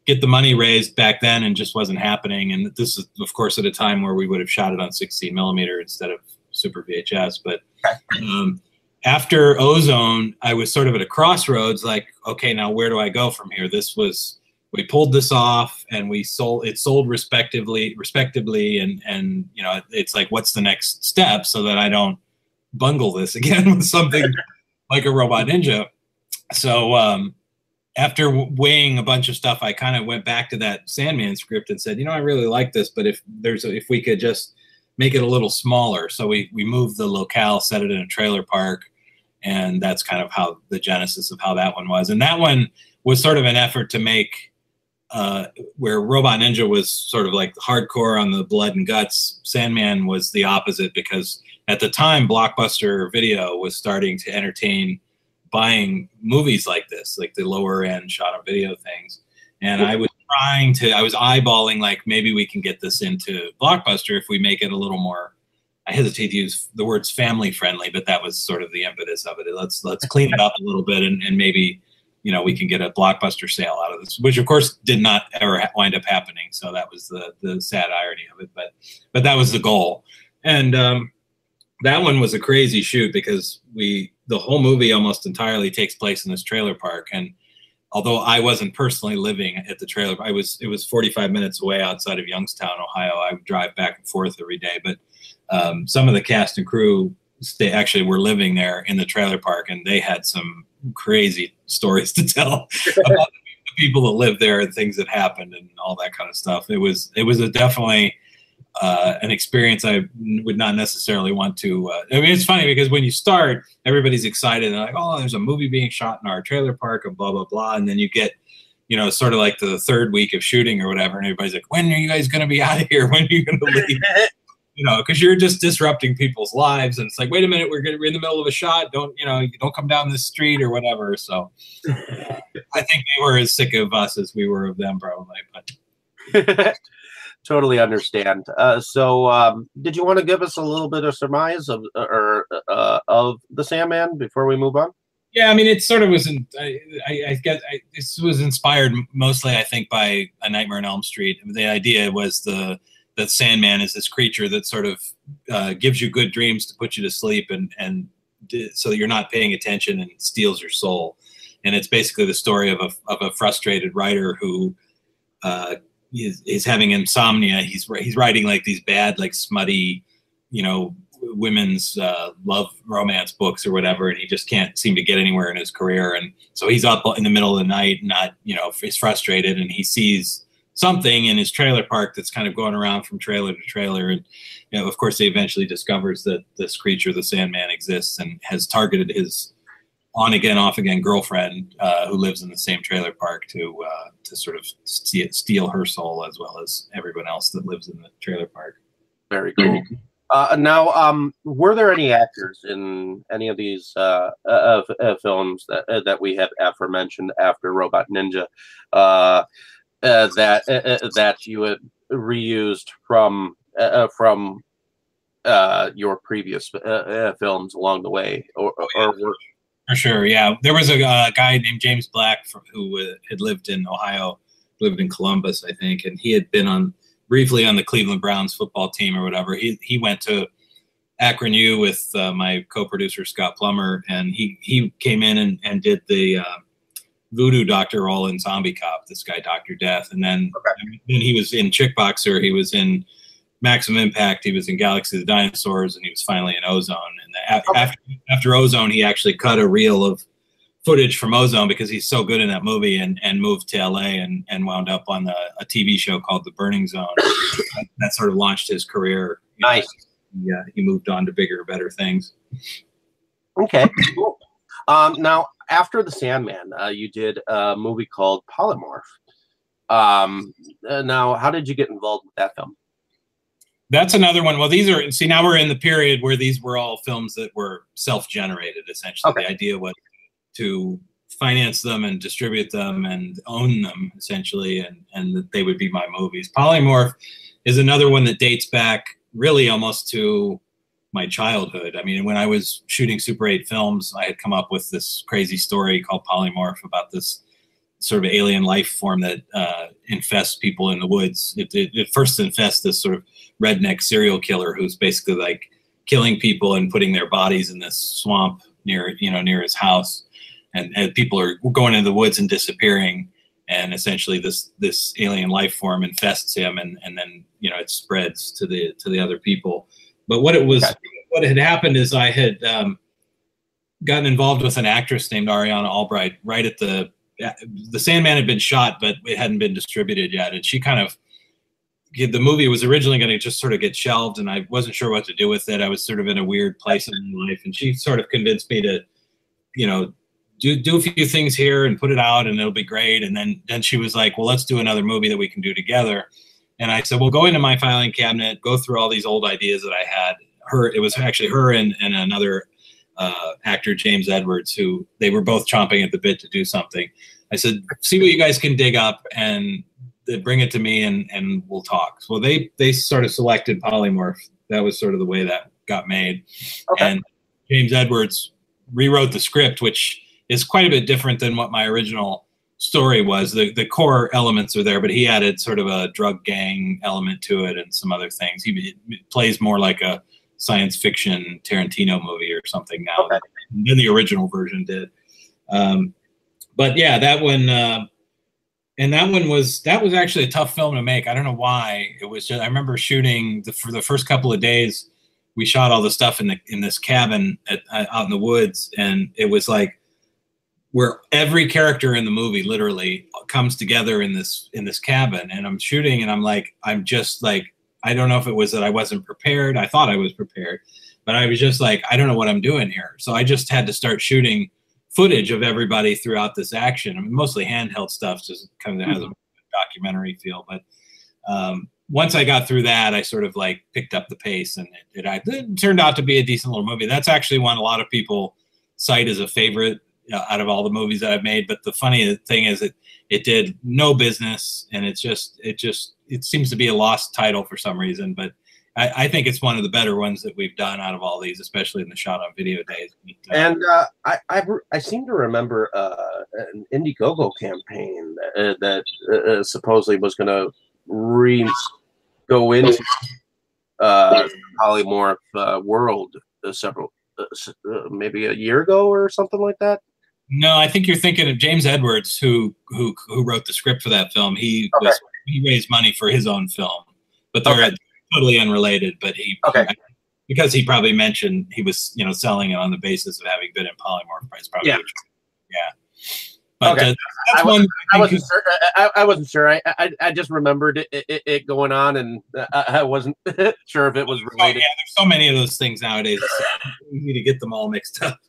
get the money raised back then, and just wasn't happening. And this is, of course, at a time where we would have shot it on sixteen millimeter instead of Super V H S. But um, after Ozone, I was sort of at a crossroads, like, okay, now where do I go from here? This was, we pulled this off, and we sold it sold respectively, respectively, and and you know, it's like, what's the next step so that I don't bungle this again with something like a Robot Ninja. So um, after weighing a bunch of stuff, I kind of went back to that Sandman script and said, you know, I really like this, but if there's a, if we could just make it a little smaller. So we we moved the locale, set it in a trailer park, and that's kind of how the genesis of how that one was. And that one was sort of an effort to make. Uh, where Robot Ninja was sort of like hardcore on the blood and guts, Sandman was the opposite, because at the time Blockbuster Video was starting to entertain buying movies like this, like the lower end shot on video things. And I was trying to, I was eyeballing like, maybe we can get this into Blockbuster if we make it a little more, I hesitate to use the words family friendly, but that was sort of the impetus of it. Let's, let's clean it up a little bit and, and maybe, you know, we can get a Blockbuster sale out of this, which of course did not ever wind up happening. So that was the the sad irony of it, but but that was the goal. And um, that one was a crazy shoot because we the whole movie almost entirely takes place in this trailer park. And although I wasn't personally living at the trailer, I was it was forty-five minutes away outside of Youngstown, Ohio. I would drive back and forth every day, but um, some of the cast and crew they actually were living there in the trailer park, and they had some crazy stories to tell about the people that lived there and things that happened and all that kind of stuff. It was it was a definitely uh, an experience I would not necessarily want to. Uh, I mean, it's funny because when you start, everybody's excited and like, oh, there's a movie being shot in our trailer park and blah blah blah, and then you get, you know, sort of like the third week of shooting or whatever, and everybody's like, when are you guys going to be out of here? When are you going to leave? You know, because you're just disrupting people's lives, and it's like, wait a minute, we're gonna, we're in the middle of a shot. Don't you know? Don't come down this street or whatever. So, uh, I think they were as sick of us as we were of them, probably. But totally understand. Uh, so, um, did you want to give us a little bit of surmise of or uh, of the Sandman before we move on? Yeah, I mean, it sort of was. In, I, I, I guess I, this was inspired mostly, I think, by A Nightmare on Elm Street. The idea was the that Sandman is this creature that sort of uh, gives you good dreams to put you to sleep and, and d- so that you're not paying attention and steals your soul. And it's basically the story of a, of a frustrated writer who uh, is, is having insomnia. He's he's writing like these bad, like smutty, you know, women's uh, love romance books or whatever. And he just can't seem to get anywhere in his career. And so he's up in the middle of the night, not, you know, he's frustrated, and he sees something in his trailer park that's kind of going around from trailer to trailer. And, you know, of course, he eventually discovers that this creature, the Sandman, exists and has targeted his on-again, off-again girlfriend uh, who lives in the same trailer park to uh, to sort of st- steal her soul as well as everyone else that lives in the trailer park. Very cool. Uh, now, um, were there any actors in any of these uh, uh, uh, films that uh, that we have aforementioned after Robot Ninja Uh Uh, that uh, that you had reused from uh, from uh, your previous uh, uh, films along the way, or, or oh, yeah. For sure, yeah. There was a uh, guy named James Black from, who uh, had lived in Ohio, lived in Columbus, I think, and he had been on briefly on the Cleveland Browns football team or whatever. He he went to Akron U with uh, my co-producer Scott Plummer, and he he came in and and did the. Uh, voodoo doctor role in Zombie Cop, this guy Doctor Death, and then okay. Then he was in Chickboxer, he was in Maximum Impact, he was in Galaxy of the Dinosaurs, and he was finally in Ozone. And the, okay. after, after Ozone, he actually cut a reel of footage from Ozone because he's so good in that movie, and, and moved to L A and, and wound up on the, a T V show called The Burning Zone. That sort of launched his career. Nice. You know, yeah, he moved on to bigger, better things. Okay, cool. Um, now, after The Sandman, uh, you did a movie called Polymorph. Um, uh, now, how did you get involved with that film? That's another one. Well, these are, see, now we're in the period where these were all films that were self-generated, essentially. Okay. The idea was to finance them and distribute them and own them, essentially, and, and that they would be my movies. Polymorph is another one that dates back really almost to my childhood. I mean, when I was shooting Super eight films, I had come up with this crazy story called Polymorph about this sort of alien life form that uh, infests people in the woods. It, it, it first infests this sort of redneck serial killer who's basically like killing people and putting their bodies in this swamp near, you know, near his house. And, and people are going into the woods and disappearing. And essentially this, this alien life form infests him. And, and then, you know, it spreads to the, to the other people. But what it was, okay. what had happened is I had um, gotten involved with an actress named Ariana Albright right at the, the Sandman had been shot, but it hadn't been distributed yet. And she kind of, the movie was originally going to just sort of get shelved, and I wasn't sure what to do with it. I was sort of in a weird place in my life, and she sort of convinced me to, you know, do do a few things here and put it out, and it'll be great. And then then she was like, well, let's do another movie that we can do together. And I said, well, go into my filing cabinet, go through all these old ideas that I had. Her, it was actually her and, and another uh, actor, James Edwards, who they were both chomping at the bit to do something. I said, see what you guys can dig up and bring it to me, and, and we'll talk. So they, they sort of selected Polymorph. That was sort of the way that got made. Okay. And James Edwards rewrote the script, which is quite a bit different than what my original story was. The the core elements are there, but he added sort of a drug gang element to it and some other things. He plays more like a science fiction Tarantino movie or something now okay. than the original version did. Um, but yeah, that one, uh, and that one was, that was actually a tough film to make. I don't know why. It was just, I remember shooting the, for the first couple of days, we shot all the stuff in the, in this cabin at, uh, out in the woods. And it was like, where every character in the movie literally comes together in this, in this cabin, and I'm shooting and I'm like, I'm just like, I don't know if it was that I wasn't prepared. I thought I was prepared, but I was just like, I don't know what I'm doing here. So I just had to start shooting footage of everybody throughout this action. I mean, mostly handheld stuff, just kind of has a documentary feel. But um, once I got through that, I sort of like picked up the pace, and it, it, it turned out to be a decent little movie. That's actually one a lot of people cite as a favorite out of all the movies that I've made. But the funny thing is it, it did no business, and it's just, it just, it seems to be a lost title for some reason, but I, I think it's one of the better ones that we've done out of all these, especially in the shot on video days. And uh, I, I, I seem to remember uh, an Indiegogo campaign that, that uh, supposedly was going to re go into uh, Polymorph uh, world uh, several, uh, maybe a year ago or something like that. No, I think you're thinking of James Edwards, who who who wrote the script for that film. He okay. was, he raised money for his own film, but they're okay. totally unrelated. But he okay. because he probably mentioned he was, you know, selling it on the basis of having been in Polymorph Price. Probably, yeah. Which, yeah. But okay. uh, that's I one. I, I wasn't sure. I, I wasn't sure. I, I I just remembered it, it, it going on, and I, I wasn't sure if it was related. Oh, yeah, there's so many of those things nowadays. You need to get them all mixed up.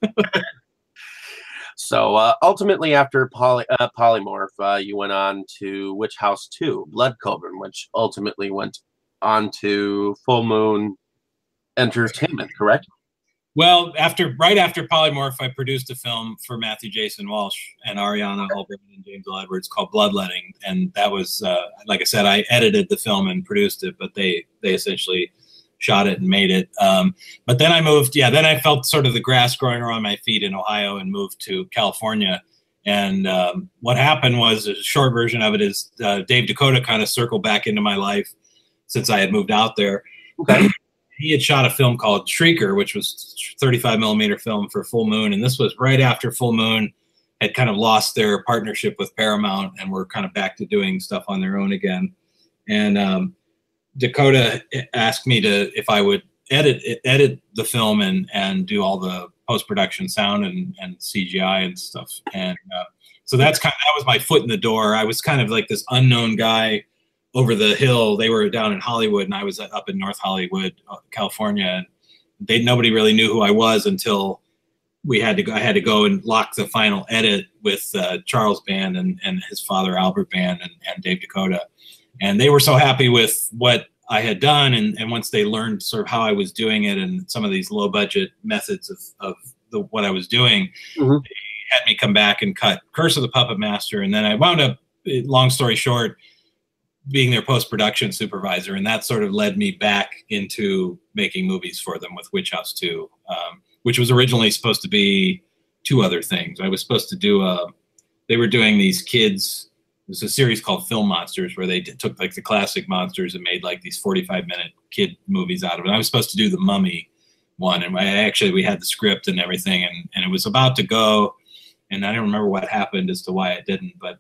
So uh, ultimately, after poly, uh, Polymorph, uh, you went on to Witch House two, Blood Cauldron, which ultimately went on to Full Moon Entertainment, correct? Well, after right after Polymorph, I produced a film for Matthew Jason Walsh and Ariana Albright and James Edwards called Bloodletting, and that was, uh, like I said, I edited the film and produced it, but they they essentially shot it and made it. Um, but then I moved, yeah, then I felt sort of the grass growing around my feet in Ohio and moved to California. And um, what happened was, a short version of it is uh, Dave Dakota kind of circled back into my life since I had moved out there. Okay. He had shot a film called Shrieker, which was thirty-five millimeter film for Full Moon. And this was right after Full Moon had kind of lost their partnership with Paramount and were kind of back to doing stuff on their own again. And um, Dakota asked me to if I would edit edit the film and and do all the post production sound and and C G I and stuff, and uh, so that's kind of, that was my foot in the door. I was kind of like this unknown guy over the hill. They were down in Hollywood, and I was up in North Hollywood, California, and they nobody really knew who I was until we had to go. I had to go and lock the final edit with uh, Charles Band and and his father Albert Band and, and Dave Dakota. And they were so happy with what I had done. And, and once they learned sort of how I was doing it and some of these low budget methods of, of the, what I was doing, mm-hmm. they had me come back and cut Curse of the Puppet Master. And then I wound up, long story short, being their post-production supervisor. And that sort of led me back into making movies for them with Witch House two, um, which was originally supposed to be two other things. I was supposed to do a, they were doing these kids, it's a series called Film Monsters, where they took like the classic monsters and made like these forty-five minute kid movies out of it. And I was supposed to do The Mummy, one. And I actually, we had the script and everything, and, and it was about to go. And I don't remember what happened as to why it didn't, but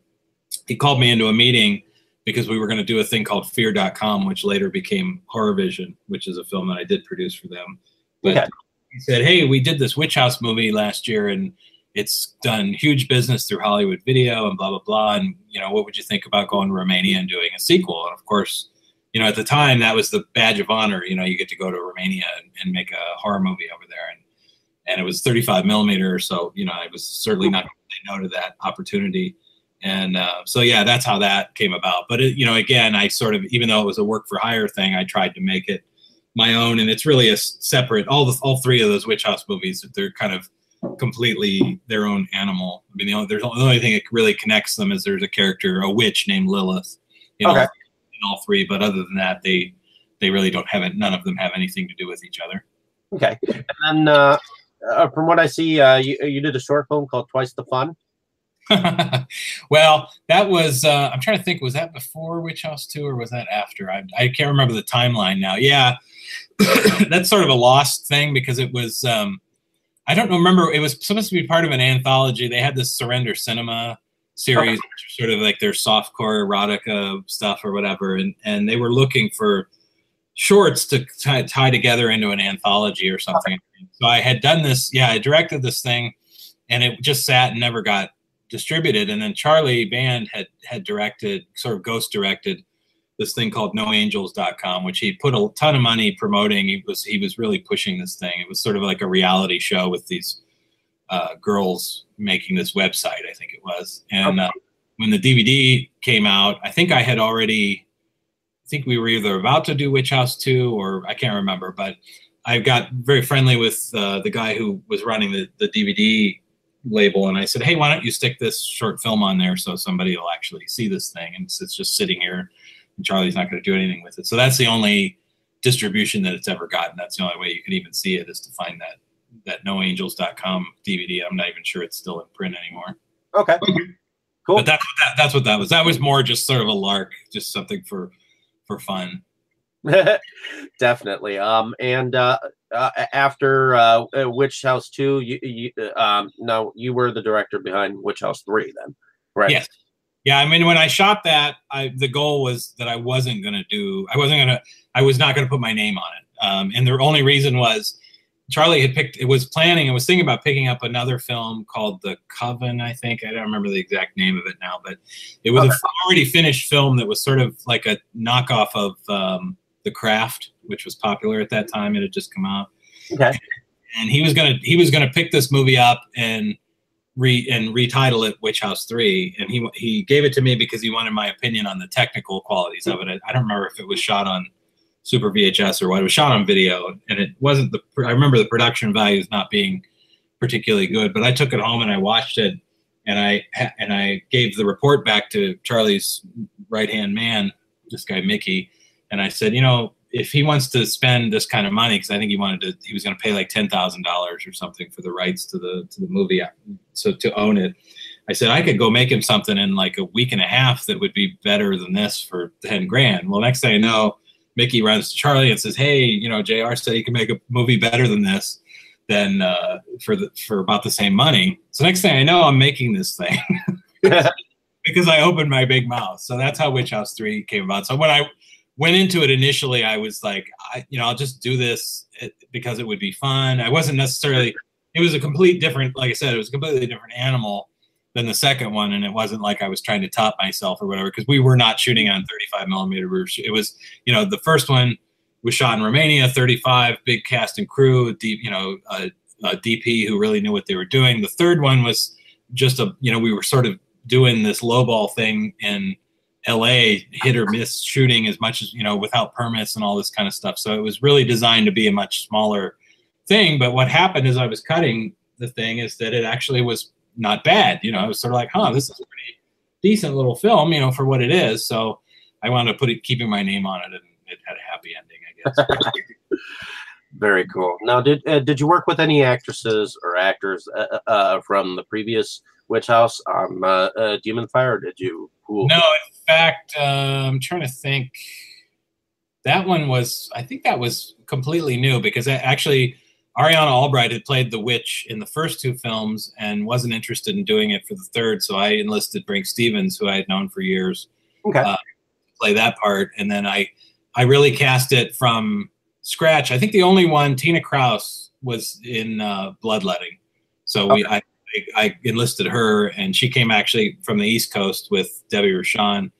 he called me into a meeting because we were going to do a thing called fear dot com, which later became Horror Vision, which is a film that I did produce for them. But yeah. He said, hey, we did this Witch House movie last year, and it's done huge business through Hollywood Video and blah, blah, blah. And, you know, what would you think about going to Romania and doing a sequel? And, of course, you know, at the time, that was the badge of honor. You know, you get to go to Romania and, and make a horror movie over there. And and it was thirty-five millimeter, so, you know, I was certainly not going to say no to that opportunity. And uh, so, yeah, that's how that came about. But, it, you know, again, I sort of, even though it was a work for hire thing, I tried to make it my own. And it's really a separate, all the, all three of those Witch House movies, they're kind of completely their own animal. I mean, the only, there's, the only thing that really connects them is there's a character, a witch named Lilith, in, okay. all, in all three. But other than that, they they really don't have it. None of them have anything to do with each other. Okay. And then uh, uh, from what I see, uh, you, you did a short film called Twice the Fun. Well, that was, uh, I'm trying to think, was that before Witch House two or was that after? I, I can't remember the timeline now. Yeah, that's sort of a lost thing because it was, um, I don't remember, it was supposed to be part of an anthology. They had this Surrender Cinema series, okay. which are sort of like their softcore erotica stuff or whatever, and, and they were looking for shorts to tie, tie together into an anthology or something. Okay. So I had done this, yeah, I directed this thing, and it just sat and never got distributed. And then Charlie Band had had directed, sort of ghost directed, this thing called no angels dot com, which he put a ton of money promoting. He was he was really pushing this thing. It was sort of like a reality show with these uh, girls making this website, I think it was. And uh, when the D V D came out, I think I had already, I think we were either about to do Witch House two or I can't remember, but I got very friendly with uh, the guy who was running the, the D V D label, and I said, hey, why don't you stick this short film on there so somebody will actually see this thing, and it's, it's just sitting here and Charlie's not going to do anything with it. So that's the only distribution that it's ever gotten. That's the only way you can even see it is to find that that no angels dot com D V D. I'm not even sure it's still in print anymore. Okay, cool. But that's what that, that's what that was. That was more just sort of a lark, just something for for fun. Definitely. Um and uh Uh, after uh, Witch House two, you, you, um, no, you were the director behind Witch House three then, right? Yes. Yeah, I mean, when I shot that, I, the goal was that I wasn't going to do, I wasn't going to, I was not going to put my name on it. Um, and the only reason was Charlie had picked, it was planning and was thinking about picking up another film called The Coven, I think. I don't remember the exact name of it now, but it was okay. an already finished film that was sort of like a knockoff of um, The Craft, which was popular at that time. It had just come out. Okay. And he was gonna he was gonna pick this movie up and re and retitle it Witch House three. And he he gave it to me because he wanted my opinion on the technical qualities of it. I, I don't remember if it was shot on Super V H S or what. It was shot on video, and it wasn't the. I remember the production values not being particularly good. But I took it home and I watched it, and I and I gave the report back to Charlie's right hand man, this guy Mickey, and I said, you know, if he wants to spend this kind of money, because I think he wanted to, he was going to pay like ten thousand dollars or something for the rights to the to the movie, so to own it. I said I could go make him something in like a week and a half that would be better than this for ten grand. Well, next thing I know, Mickey runs to Charlie and says, "Hey, you know, J R said he can make a movie better than this, than uh, for the for about the same money." So next thing I know, I'm making this thing because I opened my big mouth. So that's how Witch House three came about. So when I went into it initially, I was like, I, you know, I'll just do this because it would be fun. I wasn't necessarily, it was a complete different, like I said, it was a completely different animal than the second one. And it wasn't like I was trying to top myself or whatever, because we were not shooting on thirty-five millimeter. It was, you know, the first one was shot in Romania, thirty-five, big cast and crew, deep, you know, a, a D P who really knew what they were doing. The third one was just a, you know, we were sort of doing this lowball thing in L A, hit or miss shooting as much as, you know, without permits and all this kind of stuff. So it was really designed to be a much smaller thing. But what happened as I was cutting the thing is that it actually was not bad. You know, I was sort of like, huh, this is a pretty decent little film, you know, for what it is. So I wanted to put it, keeping my name on it, and it had a happy ending, I guess. Very cool. Now, did uh, did you work with any actresses or actors uh, uh, from the previous Witch House on uh, uh, Demon Fire? Or did you? Cool. No, in fact, uh, I'm trying to think. That one was, I think that was completely new because I, actually Ariana Albright had played the witch in the first two films and wasn't interested in doing it for the third, so I enlisted Brink Stevens, who I had known for years, okay. uh, to play that part. And then I, I really cast it from scratch. I think the only one, Tina Krause, was in uh, Bloodletting, so okay. we, I, I enlisted her, and she came actually from the East Coast with Debbie Rochon.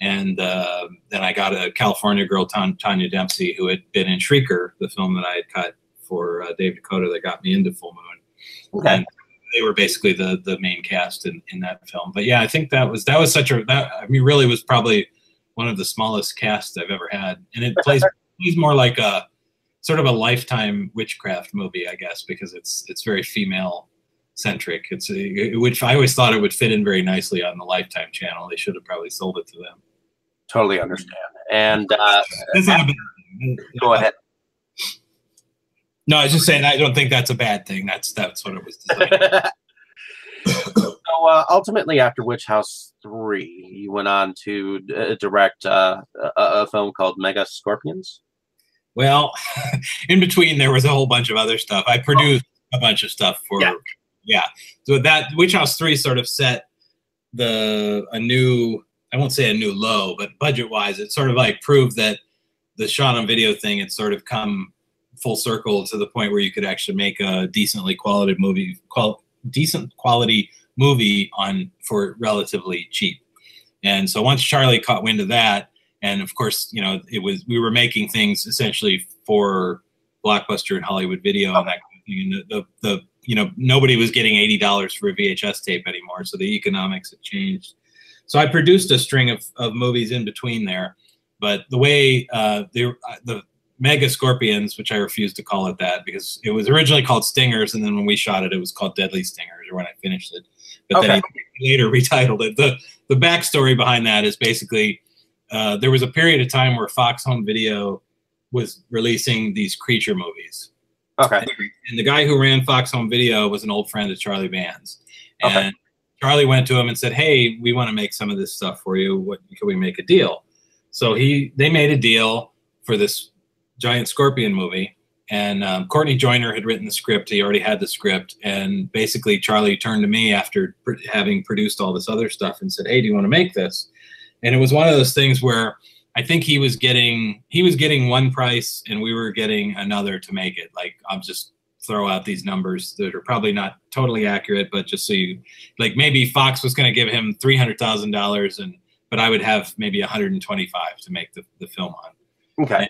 And uh, then I got a California girl, Tanya Dempsey, who had been in Shrieker, the film that I had cut for uh, Dave Dakota that got me into Full Moon. Okay. And they were basically the the main cast in, in that film. But yeah, I think that was that was such a that I mean really was probably one of the smallest casts I've ever had, and it plays plays more like a sort of a Lifetime witchcraft movie, I guess, because it's it's very female centric. It's a, which I always thought it would fit in very nicely on the Lifetime channel. They should have probably sold it to them. Totally understand. And uh, that's not a bad, go ahead. No, I was just saying I don't think that's a bad thing. That's that's what it was designed. So uh, ultimately, after Witch House three, you went on to uh, direct uh, a, a film called Mega Scorpions. Well, in between there was a whole bunch of other stuff. I produced oh. a bunch of stuff for yeah. yeah. So that Witch House three sort of set the a new. I won't say a new low, but budget-wise, it sort of like proved that the shot on video thing had sort of come full circle to the point where you could actually make a decently quality movie, qual- decent quality movie on for relatively cheap. And so once Charlie caught wind of that, and of course, you know, it was we were making things essentially for Blockbuster and Hollywood Video, and that kind of thing. The, the, the you know nobody was getting eighty dollars for a V H S tape anymore, so the economics had changed. So I produced a string of, of movies in between there, but the way uh, the the Mega Scorpions, which I refuse to call it that because it was originally called Stingers, and then when we shot it, it was called Deadly Stingers, or when I finished it. But okay. then I later retitled it. The the backstory behind that is basically uh, there was a period of time where Fox Home Video was releasing these creature movies. Okay. And, and the guy who ran Fox Home Video was an old friend of Charlie Band's. And okay. Charlie went to him and said, "Hey, we want to make some of this stuff for you. What can we make a deal?" So he they made a deal for this giant scorpion movie, and um, Courtney Joyner had written the script. He already had the script, and basically Charlie turned to me after pr- having produced all this other stuff and said, "Hey, do you want to make this?" And it was one of those things where I think he was getting he was getting one price and we were getting another to make it. Like I'm just. Throw out these numbers that are probably not totally accurate, but just so you, like maybe Fox was going to give him three hundred thousand dollars, and but I would have maybe one hundred and twenty-five to make the, the film on. Okay, and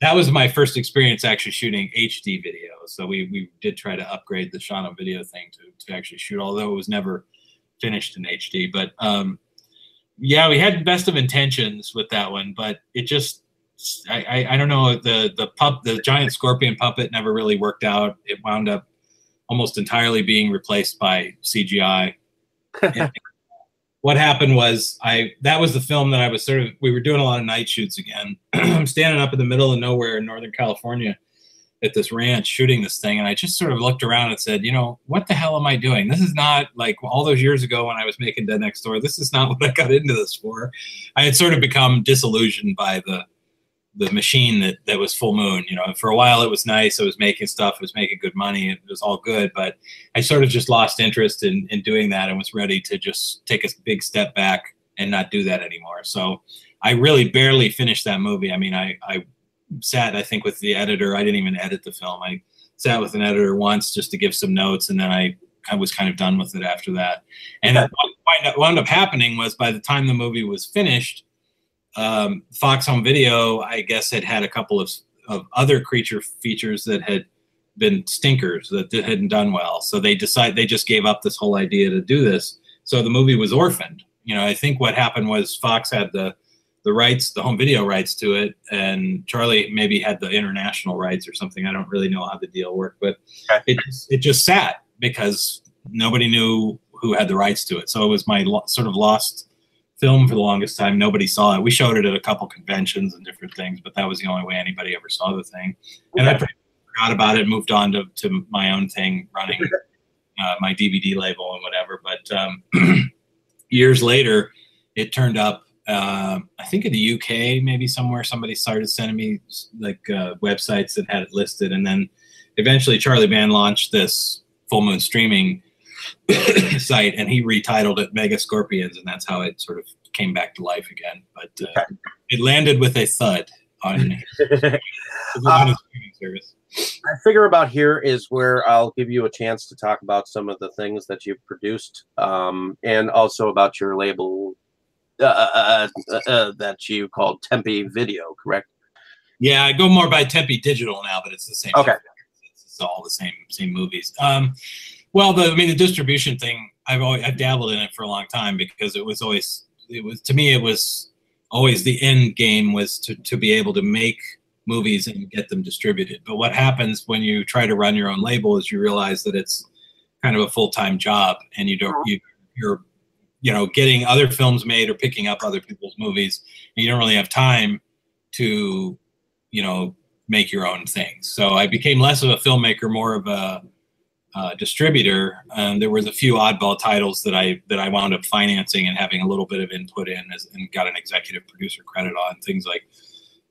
that was my first experience actually shooting H D video. So we we did try to upgrade the shot on video thing to to actually shoot, although it was never finished in H D. But um, yeah, we had best of intentions with that one, but it just. I, I, I don't know, the the pup, the giant scorpion puppet never really worked out. It wound up almost entirely being replaced by C G I. What happened was I that was the film that I was sort of, we were doing a lot of night shoots again. I'm standing up in the middle of nowhere in Northern California at this ranch shooting this thing, and I just sort of looked around and said, you know, what the hell am I doing? This is not like all those years ago when I was making Dead Next Door. This is not what I got into this for. I had sort of become disillusioned by the the machine that, that was Full Moon, you know, for a while it was nice. I was making stuff, I was making good money. It was all good, but I sort of just lost interest in, in doing that and was ready to just take a big step back and not do that anymore. So I really barely finished that movie. I mean, I, I sat, I think with the editor, I didn't even edit the film. I sat with an editor once just to give some notes. And then I, I was kind of done with it after that. And yeah. What wound up happening was by the time the movie was finished, Um, Fox Home Video, I guess, had had a couple of, of other creature features that had been stinkers that hadn't done well. So they decided they just gave up this whole idea to do this. So the movie was orphaned. You know, I think what happened was Fox had the the rights, the home video rights to it, and Charlie maybe had the international rights or something. I don't really know how the deal worked, but it it just sat because nobody knew who had the rights to it. So it was my lo- sort of lost. Film for the longest time. Nobody saw it. We showed it at a couple conventions and different things, but that was the only way anybody ever saw the thing. And okay. I pretty much forgot about it, moved on to, to my own thing, running uh, my D V D label and whatever. But um, years later, it turned up Um, I think in the U K, maybe somewhere, somebody started sending me like uh, websites that had it listed. And then eventually Charlie Band launched this Full Moon Streaming site, and he retitled it Mega Scorpions, and that's how it sort of came back to life again. But uh, it landed with a thud on it. um, service. I figure about here is where I'll give you a chance to talk about some of the things that you've produced, um, and also about your label uh, uh, uh, that you called Tempe Video, correct? Yeah, I go more by Tempe Digital now, but it's the same. Okay. Thing. It's all the same same movies. Um, Well, the, I mean, the distribution thing, I've always, I've dabbled in it for a long time because it was always, it was, to me, it was always the end game was to, to be able to make movies and get them distributed. But what happens when you try to run your own label is you realize that it's kind of a full-time job, and you don't, you, you're, you know, getting other films made or picking up other people's movies, and you don't really have time to, you know, make your own things. So I became less of a filmmaker, more of a, Uh, distributor. Um, there was a few oddball titles that I that I wound up financing and having a little bit of input in, as, and got an executive producer credit on things like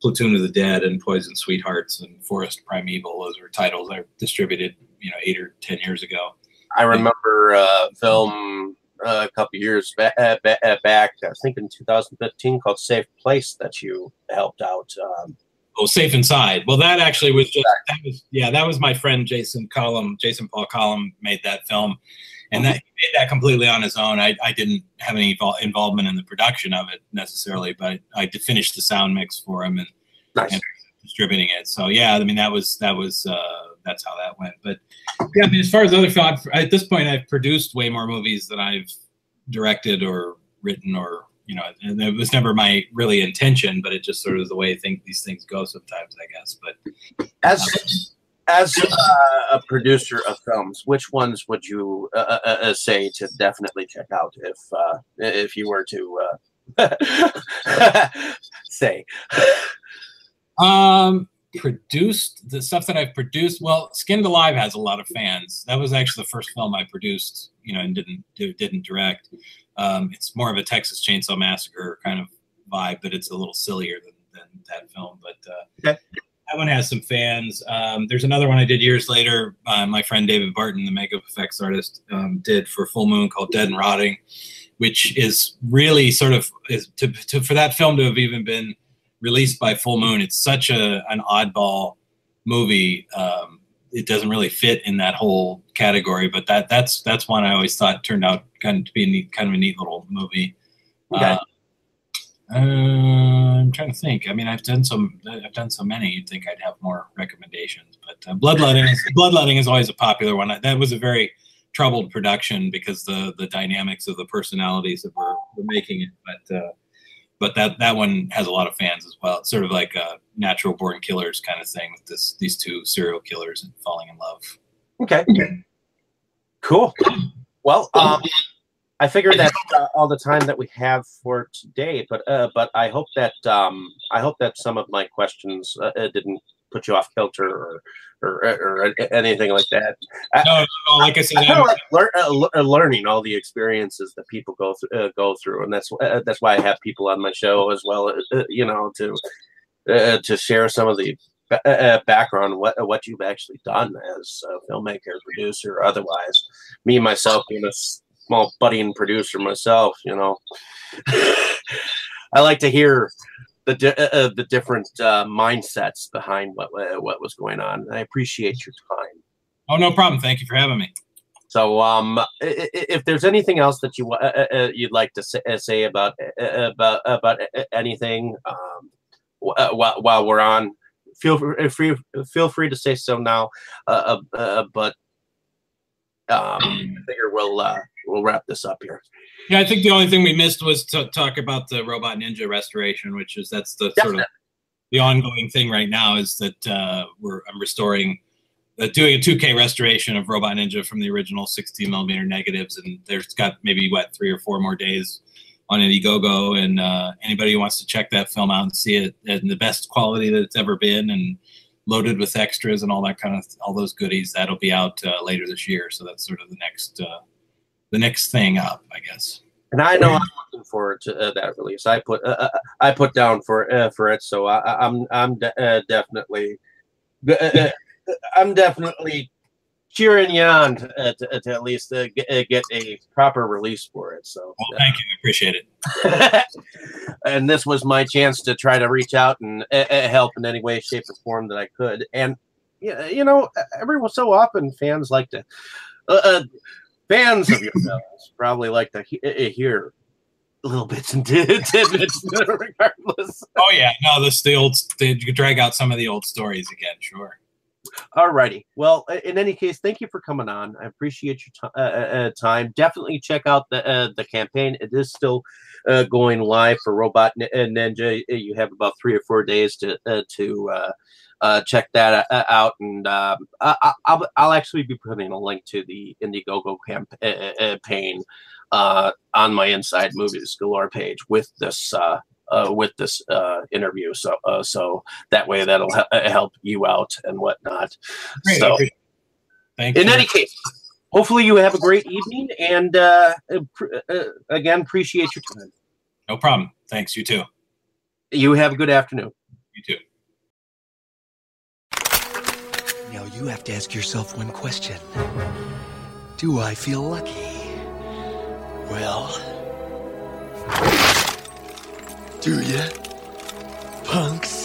Platoon of the Dead and Poison Sweethearts and Forest Primeval. Those were titles I distributed, you know, eight or ten years ago. I remember uh, film uh, a couple years back, back, I think in two thousand fifteen, called Safe Place that you helped out. Um, Oh, Safe Inside. Well, that actually was just, that was, yeah, that was my friend Jason Collum, Jason Paul Collum made that film, and that he made that completely on his own. I, I didn't have any evol- involvement in the production of it necessarily, but I did finish the sound mix for him and, nice. and distributing it. So yeah, I mean that was that was uh, that's how that went. But yeah, I mean, as far as other films, at this point, I've produced way more movies than I've directed or written or. You know, and it was never my really intention, but it just sort of the way I think these things go sometimes, I guess. But as uh, as uh, a producer of films, which ones would you uh, uh, say to definitely check out if uh, if you were to uh, say? Um, produced the stuff that I've produced. Well, Skinned Alive has a lot of fans. That was actually the first film I produced, you know, and didn't didn't direct. Um, it's more of a Texas Chainsaw Massacre kind of vibe, but it's a little sillier than, than that film. But uh, okay. That one has some fans. Um, there's another one I did years later. Uh, my friend David Barton, the makeup effects artist, um, did for Full Moon called Dead and Rotting, which is really sort of is to, to for that film to have even been released by Full Moon. It's such a an oddball movie. Um, it doesn't really fit in that whole category, but that that's that's one I always thought turned out kind of to be a neat, kind of a neat little movie. Okay. Uh, uh, I'm trying to think. I mean, I've done some. I've done so many. You'd think I'd have more recommendations, but uh, bloodletting. Is, bloodletting is always a popular one. That was a very troubled production because the the dynamics of the personalities that were, were making it, but. Uh, But that, that one has a lot of fans as well. It's sort of like a natural born killers kind of thing with this these two serial killers and falling in love. Okay. Cool. Well, um, I figured that's uh, all the time that we have for today. But uh, but I hope that um, I hope that some of my questions uh, didn't put you off kilter or or, or, or anything like that. I, no, no, like I said, I, I kind of like lear, uh, le- learning all the experiences that people go through, uh, go through, and that's uh, that's why I have people on my show as well, uh, you know, to uh, to share some of the ba- uh, background what what you've actually done as a filmmaker, producer, otherwise. Me myself being a small budding producer myself, you know, I like to hear. The, uh, the different uh, mindsets behind what uh, what was going on. I appreciate your time. Oh, no problem. Thank you for having me. So, um, if there's anything else that you uh, uh, you'd like to say, say about uh, about about anything um, while while we're on, feel free feel free to say so now. Uh, uh, but um, I figure we'll. Uh, We'll wrap this up here. Yeah, I think the only thing we missed was to talk about the Robot Ninja restoration, which is that's the Definitely. sort of the ongoing thing right now is that uh, we're I'm restoring, uh, doing a two K restoration of Robot Ninja from the original sixteen millimeter negatives, and there's got maybe what three or four more days on Indiegogo, and uh, anybody who wants to check that film out and see it in the best quality that it's ever been, and loaded with extras and all that kind of all those goodies, that'll be out uh, later this year. So that's sort of the next. Uh, The next thing up, I guess. And I know I'm looking forward to uh, that release. I put uh, I put down for uh, for it, so I, I'm I'm de- uh, definitely uh, I'm definitely cheering you on to, uh, to, to at least uh, get, uh, get a proper release for it. So, well, thank you, I appreciate it. And this was my chance to try to reach out and uh, help in any way, shape, or form that I could. And you know, every so often, fans like to. Uh, uh, Fans of yourselves probably like to he- uh, hear little bits and tidbits, regardless. Oh yeah, no, this the old they drag out some of the old stories again. Sure. All righty. Well, in any case, thank you for coming on. I appreciate your t- uh, uh, time. Definitely check out the uh, the campaign. It is still uh, going live for Robot Ninja. You have about three or four days to uh, to. Uh, Uh, check that out, and um, I, I'll, I'll actually be putting a link to the Indiegogo campaign uh, on my Inside Movies Galore page with this uh, uh, with this uh, interview. So, uh, so that way that'll ha- help you out and whatnot. Great, so, thank you. In any case, hopefully you have a great evening, and uh, uh, again, appreciate your time. No problem. Thanks. You too. You have a good afternoon. You too. Now you have to ask yourself one question. Do I feel lucky? Well, do ya, punks?